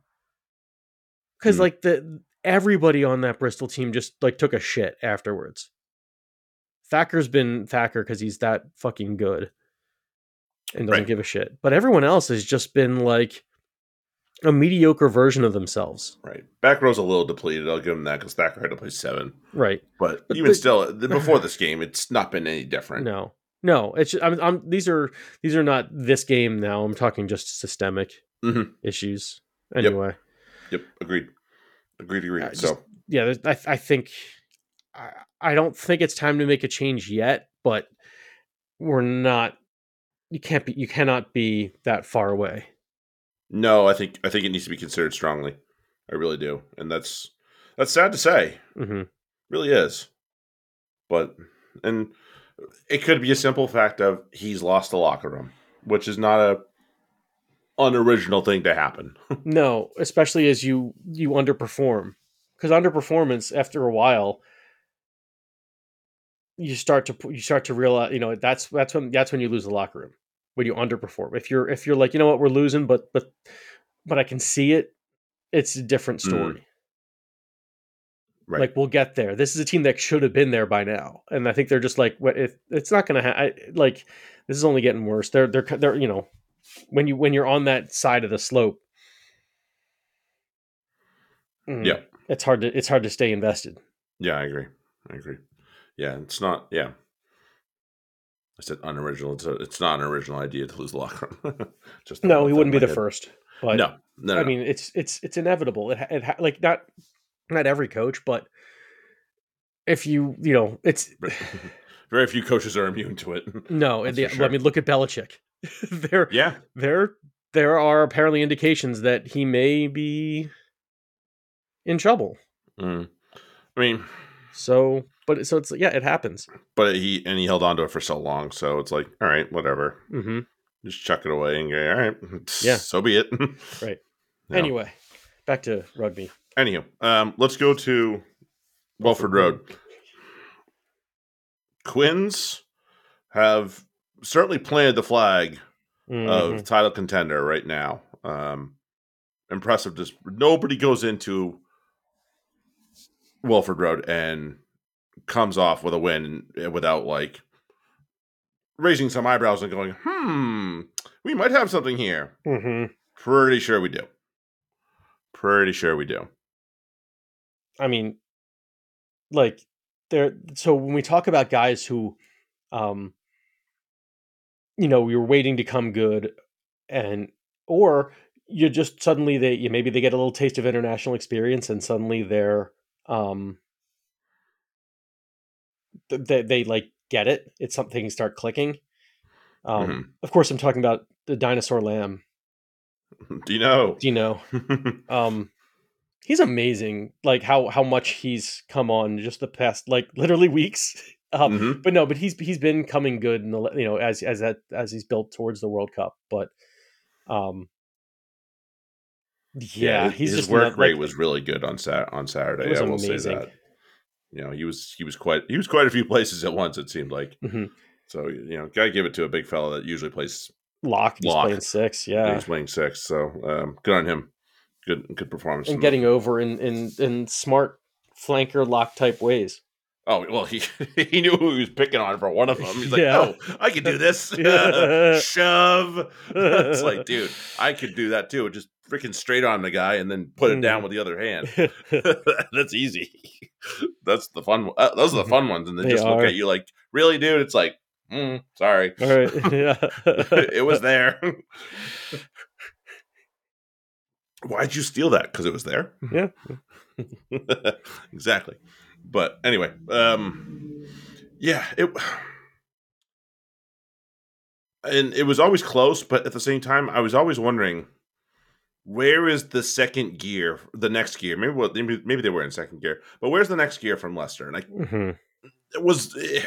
Because mm-hmm. like the everybody on that Bristol team just like took a shit afterwards. Thacker's been Thacker because he's that fucking good and doesn't right. give a shit. But everyone else has just been like a mediocre version of themselves. Right. Back row's a little depleted. I'll give him that because Thacker had to play seven. Right. But, but even the, still, before this game, it's not been any different. No, no. It's just, I'm, I'm. These are these are not this game now. I'm talking just systemic mm-hmm. issues. Anyway. Yep. Yep, agreed. Agreed, agreed. Uh, just, so, yeah, I, I think I, I don't think it's time to make a change yet, but we're not. You can't be. You cannot be that far away. No, I think I think it needs to be considered strongly. I really do, and that's that's sad to say. Mm-hmm. It really is, but and it could be a simple fact of he's lost the locker room, which is not a. unoriginal thing to happen. No, especially as you you underperform, because underperformance after a while you start to you start to realize you know that's that's when that's when you lose the locker room, when you underperform. If you're if you're like you know what, we're losing, but but but I can see it. It's a different story. Mm. Right. Like we'll get there. This is a team that should have been there by now, and I think they're just like if it's not going to ha- like this is only getting worse. They're they're they're you know. When you when you're on that side of the slope, mm, yeah, it's hard to it's hard to stay invested. Yeah, I agree. I agree. Yeah, it's not. Yeah, I said unoriginal. It's a, it's not an original idea to lose the locker room. Just no, he wouldn't be the head. first. But no, no, no. I mean, it's it's it's inevitable. It, it like not not every coach, but if you you know, it's very few coaches are immune to it. No, and the, sure. I mean, look at Belichick. there, yeah, there, there are apparently indications that he may be in trouble. Mm. I mean, So, but so it's yeah, it happens. But he and he held on to it for so long, so it's like, all right, whatever. Mm-hmm. Just chuck it away and go, all right, yeah, so be it. Right. Yeah. Anyway, back to rugby. Anywho, um, let's go to Welford Road. Quins have certainly planted the flag mm-hmm. of title contender right now. Um, impressive. Just nobody goes into Welford Road and comes off with a win without like raising some eyebrows and going, hmm, we might have something here. Mm-hmm. Pretty sure we do. Pretty sure we do. I mean, like, there. So when we talk about guys who, um, you know, you're waiting to come good, and or you just suddenly they you, maybe they get a little taste of international experience, and suddenly they're um, they they like get it. It's something start clicking. Um, mm-hmm. Of course, I'm talking about the Dinosaur Lamb. Do you know? Do you know? um, he's amazing. Like how how much he's come on just the past like literally weeks. Um, mm-hmm. But no, but he's he's been coming good in the you know as as that as he's built towards the World Cup. But um, yeah, yeah he's his just work not, rate like, was really good on Sat on Saturday. It was I will amazing. say that. You know, he was he was quite he was quite a few places at once. It seemed like mm-hmm. so. You know, gotta give it to a big fella that usually plays. Lock, he's Lock. playing six, yeah. He's playing six, so um, good on him. Good, good performance. And getting over in, in, in smart flanker lock type ways. Oh well, he he knew who he was picking on for one of them. He's like, yeah. oh, I could do this. yeah. Shove. It's like, dude, I could do that too. Just freaking straight on the guy and then put it mm. down with the other hand. That's easy. That's the fun. Uh, those are the fun ones, and they, they just are. Look at you like, really, dude. It's like. Mm, sorry. All right. Yeah. It was there. Why'd you steal that? Because it was there. Yeah. Exactly. But anyway, um, yeah, it and it was always close, but at the same time, I was always wondering where is the second gear, the next gear? Maybe well, maybe, maybe they were in second gear, but where's the next gear from Leicester? And I mm-hmm. it was. Eh,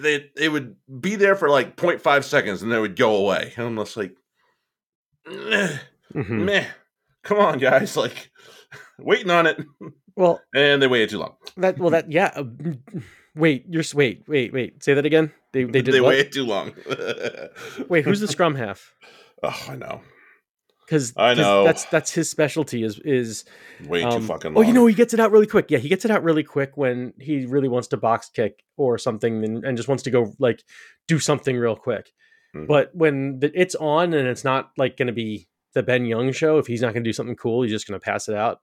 They it would be there for like zero point five seconds and they would go away. And I'm just like, meh, mm-hmm. meh. Come on, guys. Like, waiting on it. Well, and they waited too long. That well, that yeah. Uh, wait, you're wait, wait, wait. Say that again. They they did. They what? waited too long. Wait, who's the scrum half? Oh, I know. Because I know that's that's his specialty is is way um, too fucking long. Oh, you know, he gets it out really quick. Yeah, he gets it out really quick when he really wants to box kick or something, and, and just wants to go like do something real quick. Mm-hmm. But when the, it's on and it's not like going to be the Ben Young show, if he's not going to do something cool, he's just going to pass it out.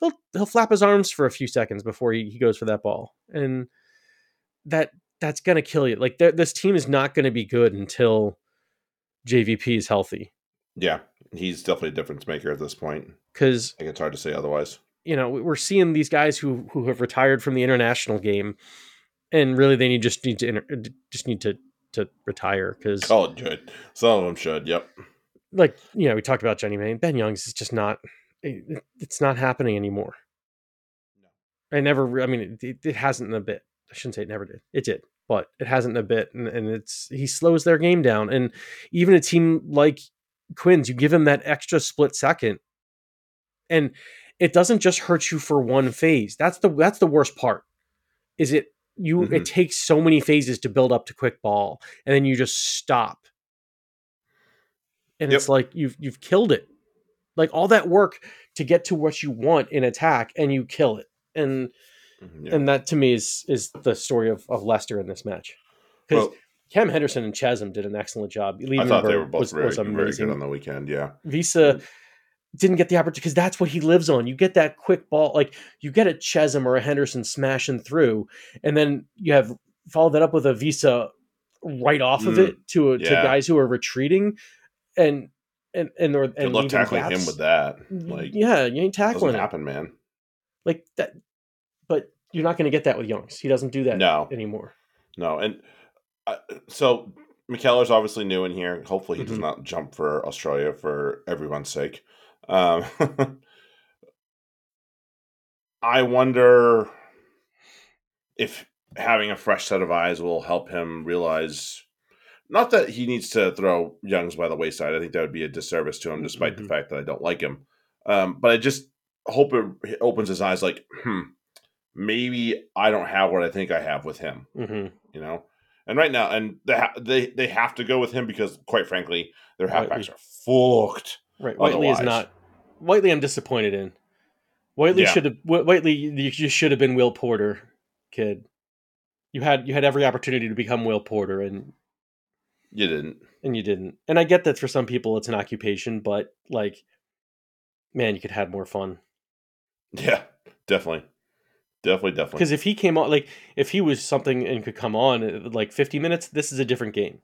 He'll he'll flap his arms for a few seconds before he, he goes for that ball, and that that's going to kill you. Like this team is not going to be good until J V P is healthy. Yeah. He's definitely a difference maker at this point. Because I think it's hard to say otherwise. You know, we're seeing these guys who who have retired from the international game, and really they need just need to inter- just need to to retire. Because oh, good, some of them should. Yep. Like you know, we talked about Johnny May and Ben Youngs is just not. It, it's not happening anymore. No, I never. I mean, it, it hasn't in a bit. I shouldn't say it never did. It did, but it hasn't in a bit, and, and it's he slows their game down. And even a team like Quins, you give him that extra split second and it doesn't just hurt you for one phase. That's the that's the worst part is it you mm-hmm. it takes so many phases to build up to quick ball and then you just stop and yep. It's like you've you've killed it, like all that work to get to what you want in attack and you kill it and yeah. and that to me is is the story of, of Leicester in this match because well, Cam Henderson and Chasm did an excellent job. Lee I thought Lindbergh they were both was, very, was very good on the weekend, yeah. Visa didn't get the opportunity because that's what he lives on. You get that quick ball. Like, you get a Chasm or a Henderson smashing through, and then you have followed that up with a Visa right off mm, of it to, a, yeah. to guys who are retreating. And and and, or, and good luck tackling gaps. Him with that. Like, yeah, you ain't tackling it. Happen, man. Like that, but you're not going to get that with Youngs. He doesn't do that no. anymore. No, and... So McKellar's obviously new in here. Hopefully he mm-hmm. does not jump for Australia for everyone's sake. Um, I wonder if having a fresh set of eyes will help him realize, not that he needs to throw Youngs by the wayside. I think that would be a disservice to him, despite mm-hmm. the fact that I don't like him. Um, but I just hope it opens his eyes like, hmm, maybe I don't have what I think I have with him, mm-hmm. you know? And right now, and they, ha- they they have to go with him because, quite frankly, their halfbacks are fucked. Right, Whiteley otherwise. is not. Whiteley, I'm disappointed in. Whiteley yeah. should have. Whiteley, you should have been Will Porter, kid. You had you had every opportunity to become Will Porter, and you didn't. And you didn't. And I get that for some people it's an occupation, but like, man, you could have more fun. Yeah, definitely. Definitely, definitely. Because if he came on, like, if he was something and could come on, like, fifty minutes, this is a different game.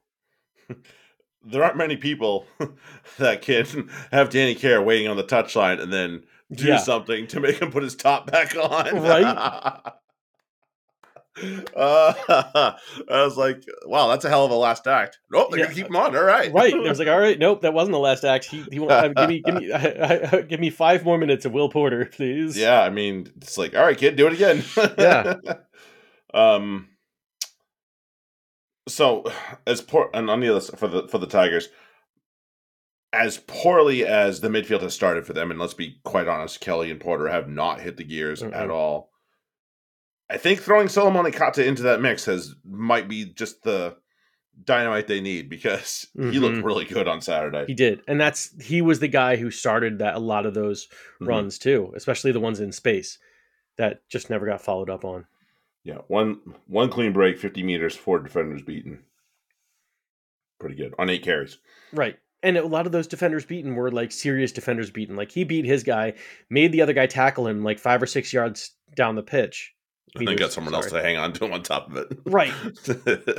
There aren't many people that can have Danny Care waiting on the touchline and then do yeah. something to make him put his top back on. Right? uh, I was like, wow, that's a hell of a last act. Nope, they're yeah. going to keep him on. All right. Right. I was like, all right, nope, that wasn't the last act. He, he uh, give me, give me, uh, give me five more minutes of Will Porter, please. Yeah, I mean, it's like, all right, kid, do it again. yeah. Um. So, as poor and on the other for the for the Tigers, as poorly as the midfield has started for them, and let's be quite honest, Kelly and Porter have not hit the gears mm-hmm. at all. I think throwing Solomon Ikata into that mix has might be just the dynamite they need, because mm-hmm. he looked really good on Saturday. He did, and that's he was the guy who started that a lot of those mm-hmm. runs too, especially the ones in space that just never got followed up on. Yeah, one one clean break, fifty meters, four defenders beaten. Pretty good on eight carries. Right, and a lot of those defenders beaten were like serious defenders beaten. Like he beat his guy, made the other guy tackle him like five or six yards down the pitch. And then got someone sorry. else to hang on to him on top of it. Right.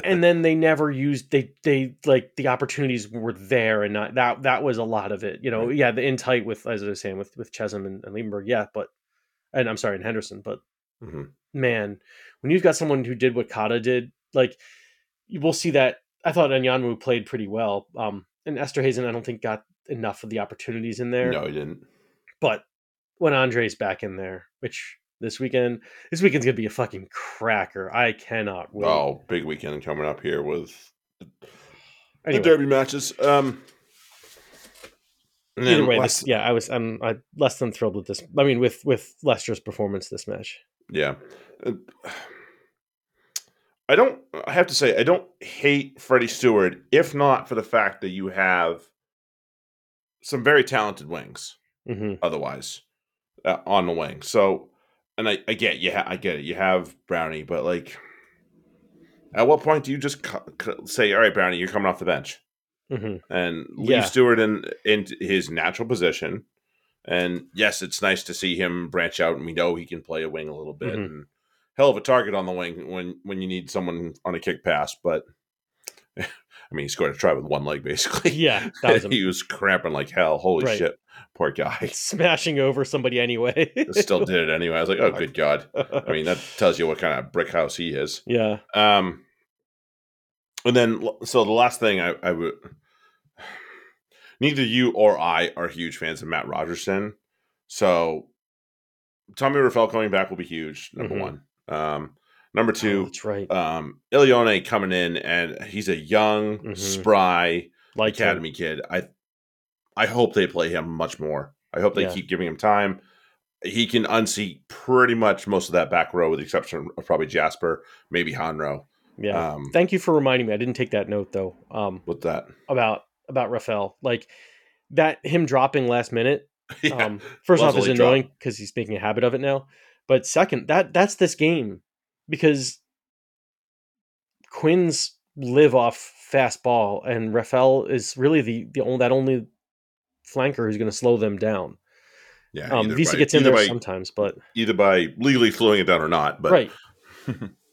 And then they never used, they, they like the opportunities were there and not, that, that was a lot of it, you know? Right. Yeah. The in tight with, as I was saying, with, with Chesham and, and Liebenberg. Yeah. But, and I'm sorry, and Henderson, but mm-hmm. man, when you've got someone who did what Kata did, like you will see that. I thought Anyanwu played pretty well. Um, and Esterhazen, I don't think got enough of the opportunities in there. No, he didn't. But when Andre's back in there, which, This weekend, this weekend's gonna be a fucking cracker. I cannot wait. Oh, big weekend coming up here with anyway. the derby matches. Um, and either way, less, this, yeah, I was I'm I, less than thrilled with this. I mean, with with Leicester's performance this match. Yeah, I don't. I have to say, I don't hate Freddie Stewart, if not for the fact that you have some very talented wings. Mm-hmm. Otherwise, uh, on the wing, so. And I, I get yeah I get it. You have Brownie, but like, at what point do you just cu- cu- say, "All right, Brownie, you're coming off the bench," mm-hmm. and yeah. leave Stewart in in his natural position? And yes, it's nice to see him branch out, and we know he can play a wing a little bit. Mm-hmm. And hell of a target on the wing when when you need someone on a kick pass. But I mean, he scored a try with one leg basically. Yeah, that was a- he was cramping like hell. Holy right. shit. Poor guy. Smashing over somebody anyway. Still did it anyway. I was like, oh, good God. I mean, that tells you what kind of brick house he is. Yeah. Um. And then, so the last thing I, I would... Neither you or I are huge fans of Matt Rogerson. So Tommy Rafel coming back will be huge, number mm-hmm. one. Um, number two, oh, that's right. um, Ilione coming in, and he's a young, mm-hmm. spry like academy him. kid. I I hope they play him much more. I hope they yeah. keep giving him time. He can unseat pretty much most of that back row, with the exception of probably Jasper, maybe Hanro. Yeah. Um, Thank you for reminding me. I didn't take that note though. Um, What's that about about Rafel? Like that him dropping last minute. Yeah. Um, first off, is annoying because he's making a habit of it now. But second, that that's this game, because Quinn's live off fastball, and Rafel is really the the only that only. flanker who's going to slow them down. Yeah, um, Visa by, gets in there by, sometimes, but either by legally slowing it down or not, but right,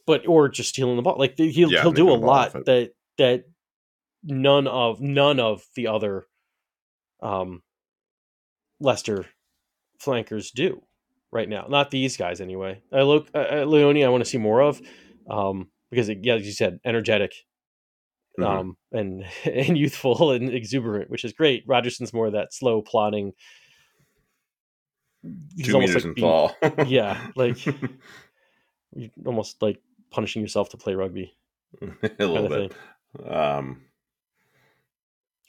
but or just stealing the ball. Like he'll yeah, he'll do a lot that that none of none of the other um Leicester flankers do right now. Not these guys anyway. I look at Leone. I want to see more of um because it, yeah, as you said, energetic. Mm-hmm. Um and and youthful and exuberant, which is great. Rogerson's more of that slow plodding. He's Two almost meters like and being, tall. yeah, like almost like punishing yourself to play rugby. A little bit. Um,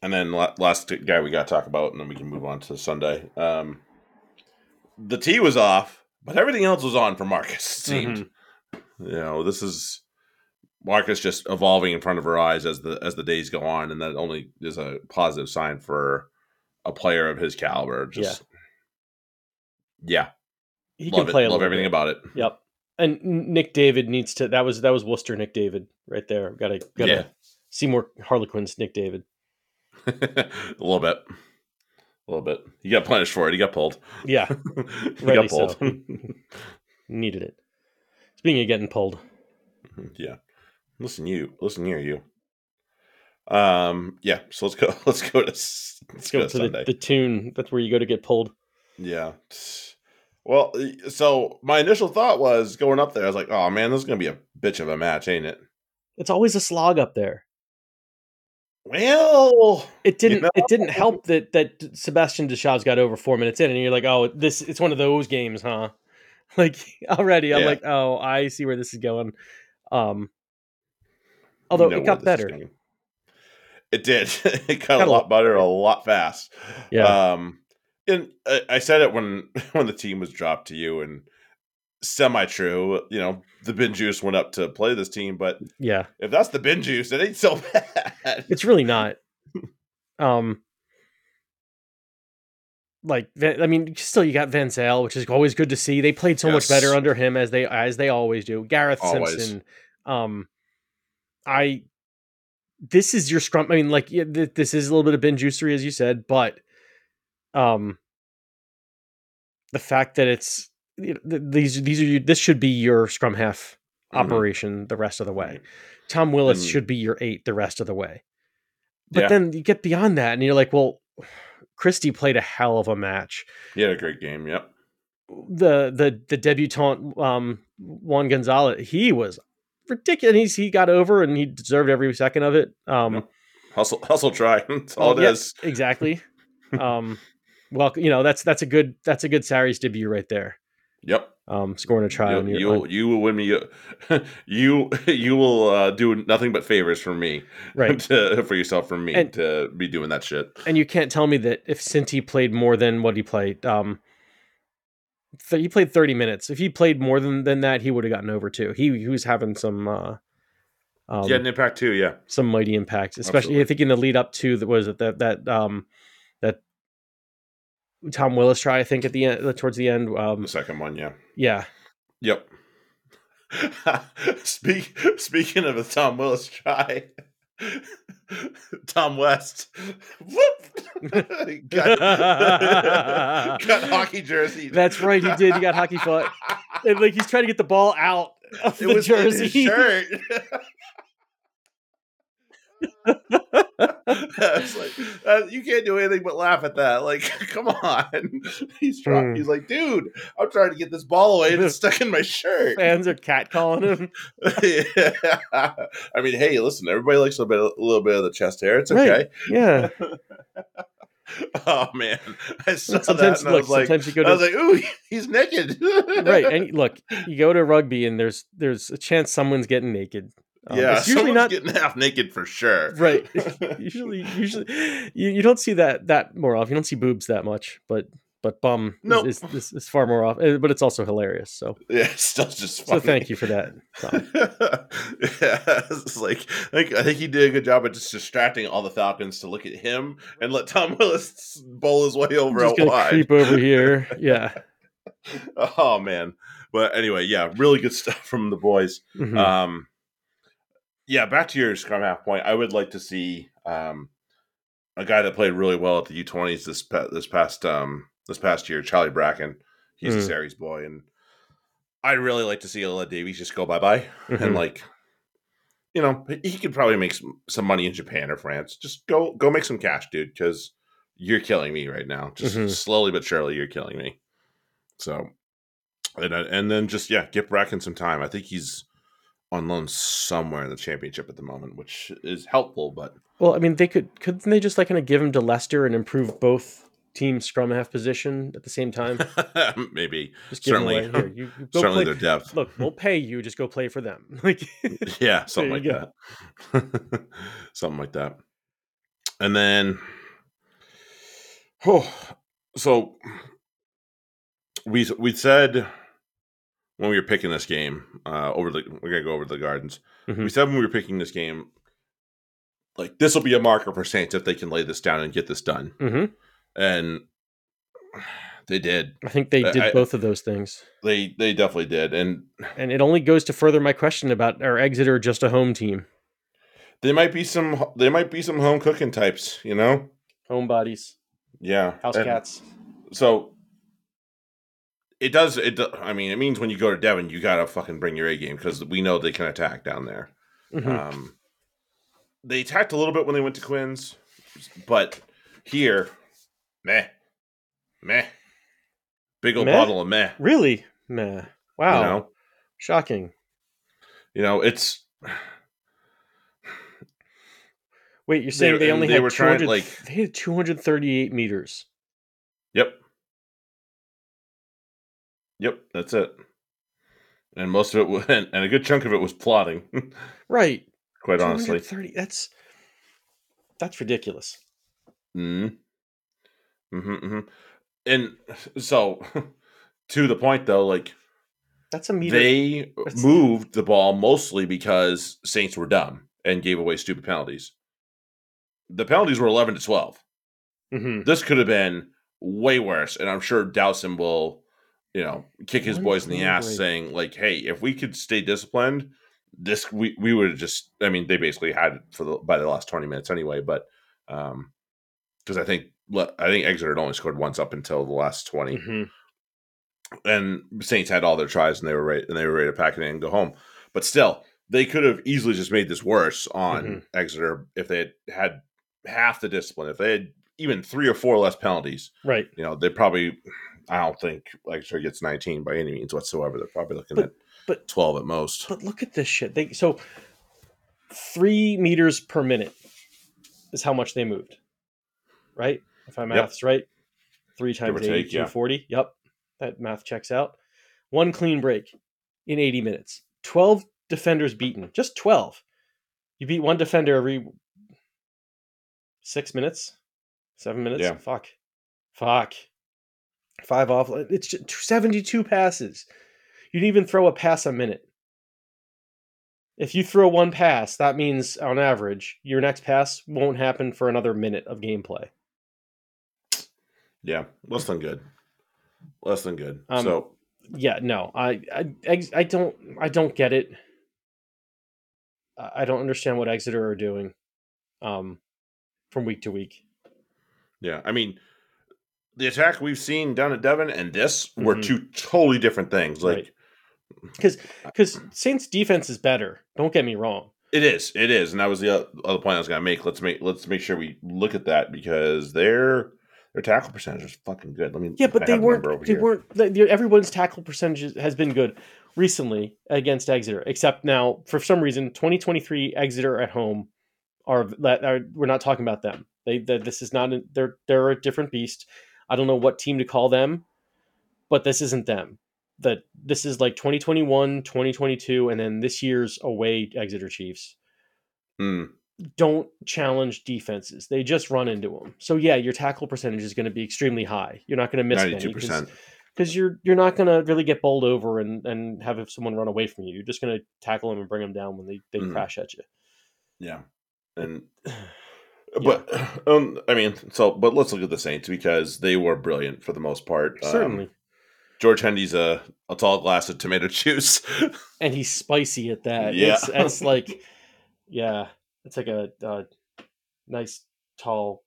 and then la- last guy we got to talk about, and then we can move on to Sunday. Um, the tee was off, but everything else was on for Marcus, it seemed. Mm-hmm. You know, this is Marcus just evolving in front of her eyes as the as the days go on, and that only is a positive sign for a player of his caliber. Just, yeah. yeah. He love can play it. Love everything bit. about it. Yep. And Nick David needs to, that was, that was Worcester Nick David right there. Got to, got to see more Harlequins Nick David. a little bit, a little bit. He got punished for it. He got pulled. Yeah. he got pulled. So. Needed it. Speaking of getting pulled. Yeah. Listen, you, listen here, you. Um, yeah. So let's go, let's go to, let's, let's go, go to Sunday. The, the tune. That's where you go to get pulled. Yeah. Well, so my initial thought was going up there. I was like, oh, man, this is going to be a bitch of a match, ain't it? It's always a slog up there. Well, it didn't you know? it didn't help that, that Sebastian Deschamps got over four minutes in, and you're like, oh, this it's one of those games, huh? Like, already, I'm yeah. like, oh, I see where this is going. Um, although you know it got better. It did. it got, got a lot, lot better, a lot fast. Yeah. Um, And I said it when, when the team was dropped to you, and semi-true, you know, the bin juice went up to play this team, but yeah, if that's the bin juice, it ain't so bad. It's really not. Um, like, I mean, still you got Van Sale, which is always good to see. They played so yes. much better under him as they, as they always do. Gareth always. Simpson. Um, I, this is your scrum. I mean, like this is a little bit of bin juicery, as you said, but Um, the fact that it's you know, these these are this should be your scrum half operation mm-hmm. the rest of the way. Tom Willis mm-hmm. should be your eight the rest of the way. But yeah. then you get beyond that, and you're like, well, Christie played a hell of a match. He had a great game. Yep. The the the debutant um, Juan Gonzalez, he was ridiculous. He's, he got over, and he deserved every second of it. Um, yeah. Hustle, hustle, try. That's all it yeah, is. Exactly. um. Well, you know, that's that's a good that's a good Sarri's debut right there. Yep. Um, scoring a try. You you, you will win me. You you will uh, do nothing but favors for me, right? To, for yourself, for me and, to be doing that shit. And you can't tell me that if Cinti played more than what he played, um, th- he played thirty minutes. If he played more than, than that, he would have gotten over too. He, he was having some. Uh, um, he had an impact too. Yeah, some mighty impacts, especially Absolutely. I think in the lead up to that was it that that um that. Tom Willis try, I think, at the end, towards the end. Um, the second one, yeah. Yeah. Yep. Speak, speaking of the Tom Willis try, Tom West got, got hockey jersey. That's right, he did. He got hockey foot. And, like, he's trying to get the ball out of it the was jersey. His shirt. That's like, uh, you can't do anything but laugh at that. Like, come on. He's trying, mm. he's like, dude, I'm trying to get this ball away and it's stuck in my shirt. Fans are catcalling him. yeah. I mean, hey, listen, everybody likes a, bit, a little bit of the chest hair. It's okay. Right. Yeah. Oh man, I saw sometimes, that. And look, I was like, sometimes you go to, I was like, ooh, he's naked. Right, and look, you go to rugby and there's there's a chance someone's getting naked. Um, yeah, it's usually not getting half naked for sure. Right. usually, usually, you, you don't see that that more often. You don't see boobs that much, but but bum nope. is, is, is, is far more often. But it's also hilarious. So yeah, it's still just funny. So thank you for that. yeah, it's like I think, I think he did a good job of just distracting all the Falcons to look at him and let Tom Willis bowl his way over. I'm just out wide. Creep over here. Yeah. Oh man. But anyway, yeah, really good stuff from the boys. Mm-hmm. Um. Yeah, back to your scrum half point. I would like to see um, a guy that played really well at the U twenties this pa- this past um, this past year, Charlie Bracken. He's mm. a Sarries boy, and I'd really like to see Ola Davies just go bye bye, mm-hmm. and like, you know, he could probably make some, some money in Japan or France. Just go go make some cash, dude, because you're killing me right now. Just mm-hmm. slowly but surely, you're killing me. So, and and then just yeah, give Bracken some time. I think he's on loan somewhere in the championship at the moment, which is helpful, but well, I mean, they could, couldn't they just like kind of give him to Leicester and improve both team scrum half position at the same time? Maybe. Just certainly. Here. You, you go certainly play. Their depth. Look, we'll pay you. Just go play for them. Like, yeah, something like go. that. Something like that. And then, oh, so we we said when we were picking this game uh, over the we're gonna go over to the Gardens. Mm-hmm. We said when we were picking this game, like, this will be a marker for Saints if they can lay this down and get this done. Mm-hmm. And they did. I think they did I, both of those things. They they definitely did. And and it only goes to further my question about, are Exeter just a home team? They might be some they might be some home cooking types, you know? Home bodies. Yeah. House and cats. So it does it I mean, it means when you go to Devon, you got to fucking bring your A game, cuz we know they can attack down there. Mm-hmm. Um They attacked a little bit when they went to Quinn's, but here, meh, meh, big old meh? bottle of meh. Really? Meh. Wow. You know? Shocking. You know, it's... Wait, you're saying they, they only they had, were trying, like, they had two hundred thirty-eight meters. Yep. Yep, that's it. And most of it, was, and a good chunk of it was plotting. Right. Quite honestly, that's that's ridiculous. Mm. Mm-hmm, mm-hmm. And so, to the point though, like that's a meter. They that's moved a... the ball mostly because Saints were dumb and gave away stupid penalties. The penalties were eleven to twelve. Mm-hmm. This could have been way worse, and I'm sure Dowson will, you know, kick his boys in the ass, great. saying like, "Hey, if we could stay disciplined." This we, we would have just I mean they basically had it for the by the last twenty minutes anyway, but um because I think I think Exeter had only scored once up until the last twenty, mm-hmm. and Saints had all their tries and they were ready, and they were ready to pack it in and go home. But still, they could have easily just made this worse on mm-hmm. Exeter if they had had half the discipline, if they had even three or four less penalties. Right, you know they probably I don't think Exeter gets nineteen by any means whatsoever. They're probably looking but- at. But twelve at most. But look at this shit. They so three meters per minute is how much they moved, right? If my math's yep. right, three times eighty, two forty. Yeah. Yep, that math checks out. One clean break in eighty minutes. Twelve defenders beaten. Just twelve. You beat one defender every six minutes, seven minutes. Yeah. Fuck, fuck. Five off. It's just seventy-two passes. You didn't even throw a pass a minute. If you throw one pass, that means, on average, your next pass won't happen for another minute of gameplay. Yeah, less than good. Less than good. Um, so, yeah, no, I, I, I don't, I don't get it. I don't understand what Exeter are doing, um, from week to week. Yeah, I mean. The attack we've seen down at Devon and this were mm-hmm. two totally different things. Like, because because Saints defense is better. Don't get me wrong. It is. It is. And that was the other point I was going to make. Let's make let's make sure we look at that because their their tackle percentage is fucking good. Let me. Yeah, but I they weren't. The they here. weren't. They, everyone's tackle percentage has been good recently against Exeter, except now for some reason twenty twenty-three Exeter at home are, are we're not talking about them. They this is not. They're they're a different beast. I don't know what team to call them, but this isn't them. That this is like twenty twenty-one, twenty twenty-two, and then this year's away Exeter Chiefs. Mm. Don't challenge defenses. They just run into them. So yeah, your tackle percentage is going to be extremely high. You're not going to miss ninety-two percent because you're you're not going to really get bowled over and, and have someone run away from you. You're just going to tackle them and bring them down when they, they mm. crash at you. Yeah. And... But yeah. um, I mean, so but let's look at the Saints because they were brilliant for the most part. Certainly, um, George Hendy's a, a tall glass of tomato juice, and he's spicy at that. Yeah, it's, it's like, yeah, it's like a, a nice tall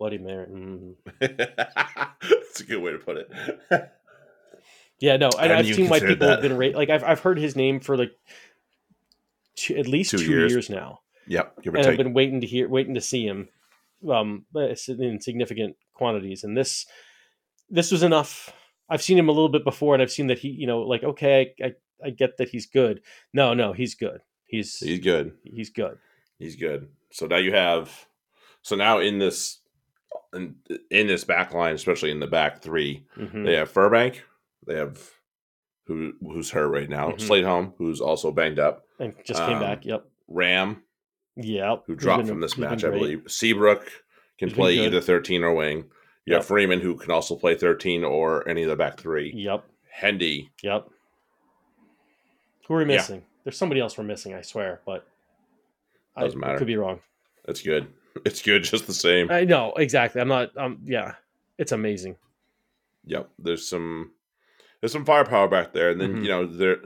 Bloody Mary. Mm. That's a good way to put it. Yeah, no, I, I've seen why people that. have been ra- like I've I've heard his name for like two, at least two, two years. years now. Yeah, and I've been waiting to hear, waiting to see him, um, in significant quantities. And this, this was enough. I've seen him a little bit before, and I've seen that he, you know, like okay, I, I, I get that he's good. No, no, he's good. He's he's good. He's good. He's good. So now you have, so now in this in, in this back line, especially in the back three, mm-hmm. they have Furbank, they have who who's hurt right now, mm-hmm. Slateholm, who's also banged up and just um, came back. Yep, Ram, yep, who dropped been, from this match, I believe. Seabrook can he's play either thirteen or wing. You yep. have Freeman, who can also play thirteen or any of the back three. Yep, Hendy. Yep, who are we missing? Yeah. There's somebody else we're missing, I swear, but doesn't I matter. Could be wrong. That's good. It's good just the same. I know, exactly. I'm not um yeah. It's amazing. Yep. There's some there's some firepower back there. And then, mm-hmm. you know, they're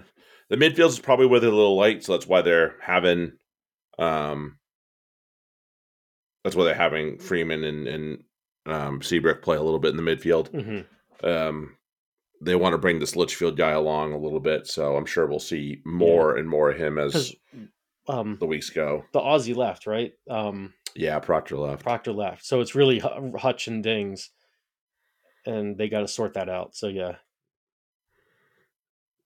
the midfield is probably where they're a little light, so that's why they're having um that's why they're having Freeman and, and um Seabrook play a little bit in the midfield. Mm-hmm. Um they want to bring this Litchfield guy along a little bit, so I'm sure we'll see more yeah. and more of him as um, the weeks go. The Aussie left, right? Um, yeah, Proctor left. Proctor left. So it's really Hutch and Dings, and they got to sort that out. So, yeah.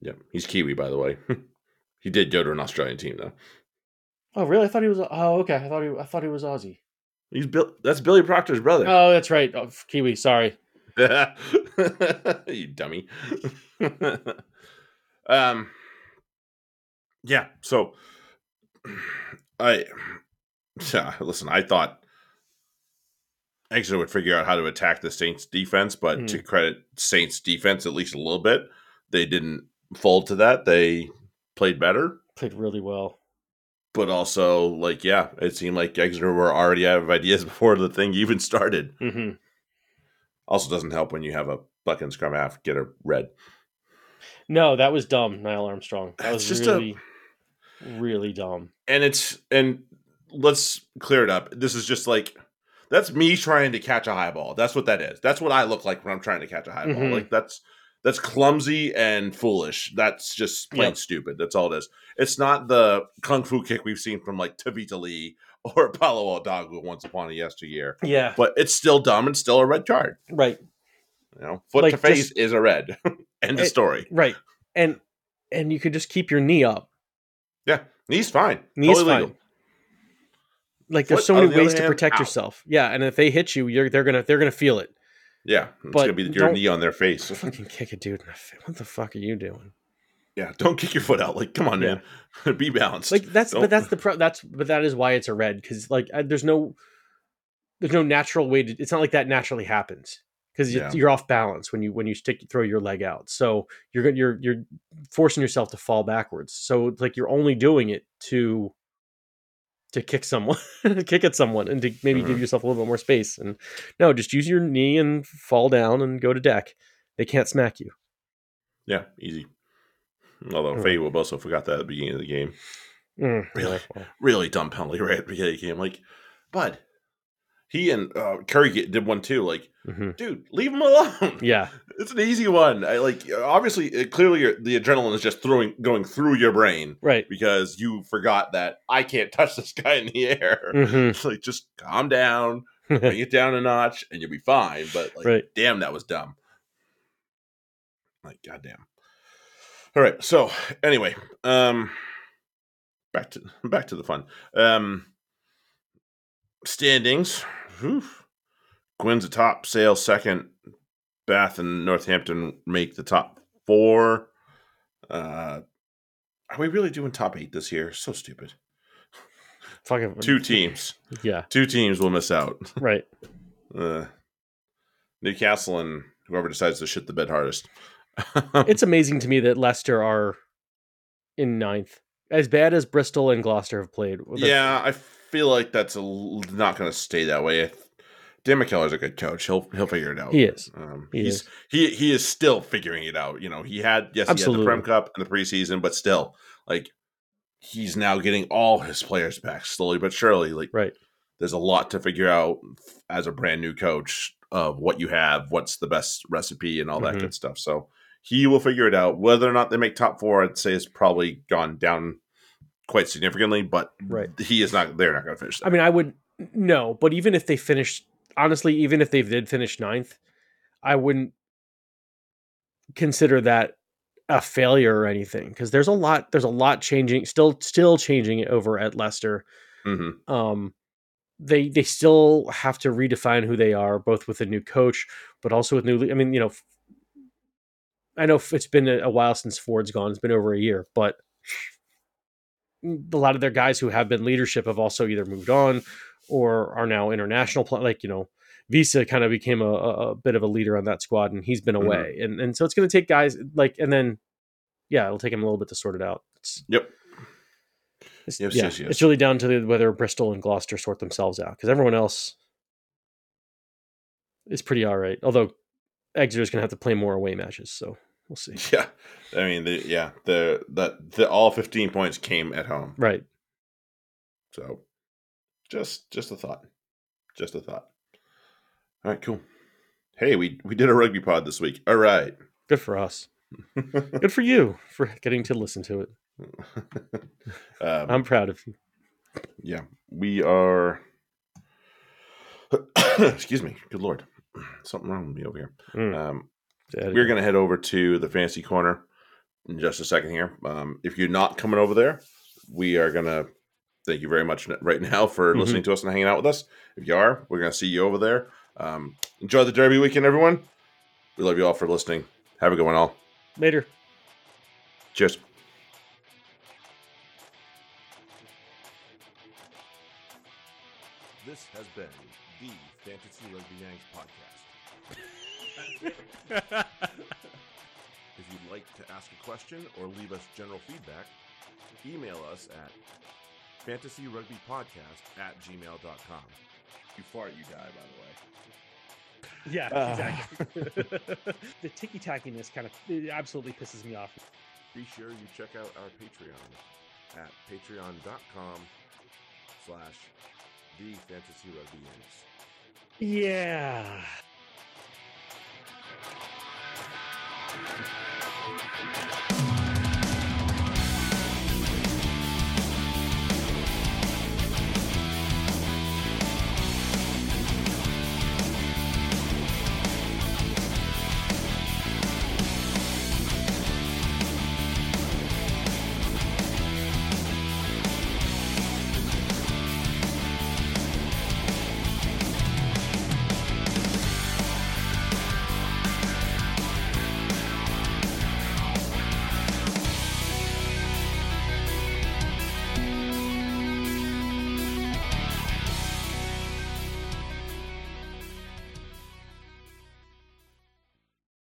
Yeah, he's Kiwi, by the way. He did go to an Australian team, though. Oh, really? I thought he was... Oh, okay. I thought he I thought he was Aussie. He's Bill, that's Billy Proctor's brother. Oh, that's right. Oh, Kiwi, sorry. You dummy. um yeah so I yeah listen I thought Exeter would figure out how to attack the Saints defense, but mm. to credit Saints defense at least a little bit, they didn't fold to that. They played better, played really well, but also like yeah it seemed like Exeter were already out of ideas before the thing even started. Mm-hmm. Also doesn't help when you have a fucking scrum half get a red. No, that was dumb, Niall Armstrong. That was just really, a... really dumb. And it's and let's clear it up. This is just like that's me trying to catch a high ball. That's what that is. That's what I look like when I'm trying to catch a high ball. Mm-hmm. Like that's that's clumsy and foolish. That's just plain yep. stupid. That's all it is. It's not the kung fu kick we've seen from like Tavita Lee or Paulo Aldagua once upon a yesteryear. Yeah. But it's still dumb and still a red card. Right. You know, foot like to face just, is a red. End it, of story. Right. And and you could just keep your knee up. Yeah. Knee's fine. Knee's totally fine. Legal. Like foot, there's so many ways to protect hand, yourself. Out. Yeah. And if they hit you, you're they're gonna they're gonna feel it. Yeah. It's but gonna be your knee on their face. Fucking kick a dude in the face. What the fuck are you doing? Yeah, don't kick your foot out. Like, come on, yeah. man, be balanced. Like that's, don't. But that's the pro- that's, but that is why it's a red because like I, there's no, there's no natural way to. It's not like that naturally happens because yeah. you're off balance when you when you stick throw your leg out. So you're you're you're forcing yourself to fall backwards. So it's like you're only doing it to, to kick someone, kick at someone, and to maybe mm-hmm. give yourself a little bit more space. And no, just use your knee and fall down and go to deck. They can't smack you. Yeah, easy. Although mm. Faye Webb also forgot that at the beginning of the game. Mm. Really, really dumb penalty right at the beginning of the game. Like, bud, he and uh, Curry did one too. Like, mm-hmm. dude, leave him alone. Yeah. It's an easy one. I like, obviously, it, clearly the adrenaline is just throwing, going through your brain. Right. Because you forgot that I can't touch this guy in the air. Mm-hmm. It's like, just calm down, bring it down a notch, and you'll be fine. But, like, right. damn, that was dumb. Like, goddamn. All right. So anyway, um, back to back to the fun. Um, standings. Whew. Gwynn's atop, Sale second, Bath and Northampton make the top four. Uh, are we really doing top eight this year? So stupid. Fucking two teams. Yeah. Two teams will miss out. Right. Uh, Newcastle and whoever decides to shit the bed hardest. It's amazing to me that Leicester are in ninth. As bad as Bristol and Gloucester have played. Yeah, I feel like that's a, not going to stay that way. Dan McKellar's a good coach. He'll he'll figure it out. He is. Um, he he's is. he he is still figuring it out. You know, he had yes, Absolutely. he had the Prem Cup in the preseason, but still, like he's now getting all his players back slowly but surely. Like, right. There's a lot to figure out as a brand new coach of what you have, what's the best recipe, and all that mm-hmm. good stuff. So. He will figure it out. Whether or not they make top four, I'd say it's probably gone down quite significantly, but right. he is not, they're not going to finish that. I mean, I would, no, but even if they finished, honestly, even if they did finish ninth, I wouldn't consider that a failure or anything because there's a lot, there's a lot changing, still, still changing over at Leicester. Mm-hmm. Um, they they still have to redefine who they are, both with a new coach, but also with new. I mean, you know, I know it's been a while since Ford's gone. It's been over a year, but a lot of their guys who have been leadership have also either moved on or are now international. Like, you know, Visa kind of became a, a bit of a leader on that squad, and he's been away. Mm-hmm. And and so it's going to take guys like, and then, yeah, it'll take him a little bit to sort it out. It's, yep. It's, yes, yeah, yes, yes. It's really down to the, whether Bristol and Gloucester sort themselves out, because everyone else is pretty all right. Although Exeter's going to have to play more away matches, so we'll see. Yeah, I mean, the, yeah, the that the all fifteen points came at home, right? So, just just a thought, just a thought. All right, cool. Hey, we we did a rugby pod this week. All right, good for us. Good for you for getting to listen to it. um, I'm proud of you. Yeah, we are. Excuse me. Good Lord. Something wrong with me over here. Mm. Um, we're going to head over to the Fantasy Corner in just a second here. Um, if you're not coming over there, we are going to thank you very much right now for mm-hmm. listening to us and hanging out with us. If you are, we're going to see you over there. Um, enjoy the Derby weekend, everyone. We love you all for listening. Have a good one, all. Later. Cheers. This has been the Fantasy Rugby Yanks podcast. If you'd like to ask a question or leave us general feedback, email us at fantasy rugby podcast at gmail dot com. You fart, you die, by the way. Yeah, uh. exactly. The ticky-tackiness kind of absolutely pisses me off. Be sure you check out our Patreon at patreon.com slash The Fantasy Rugby Yanks. Yeah.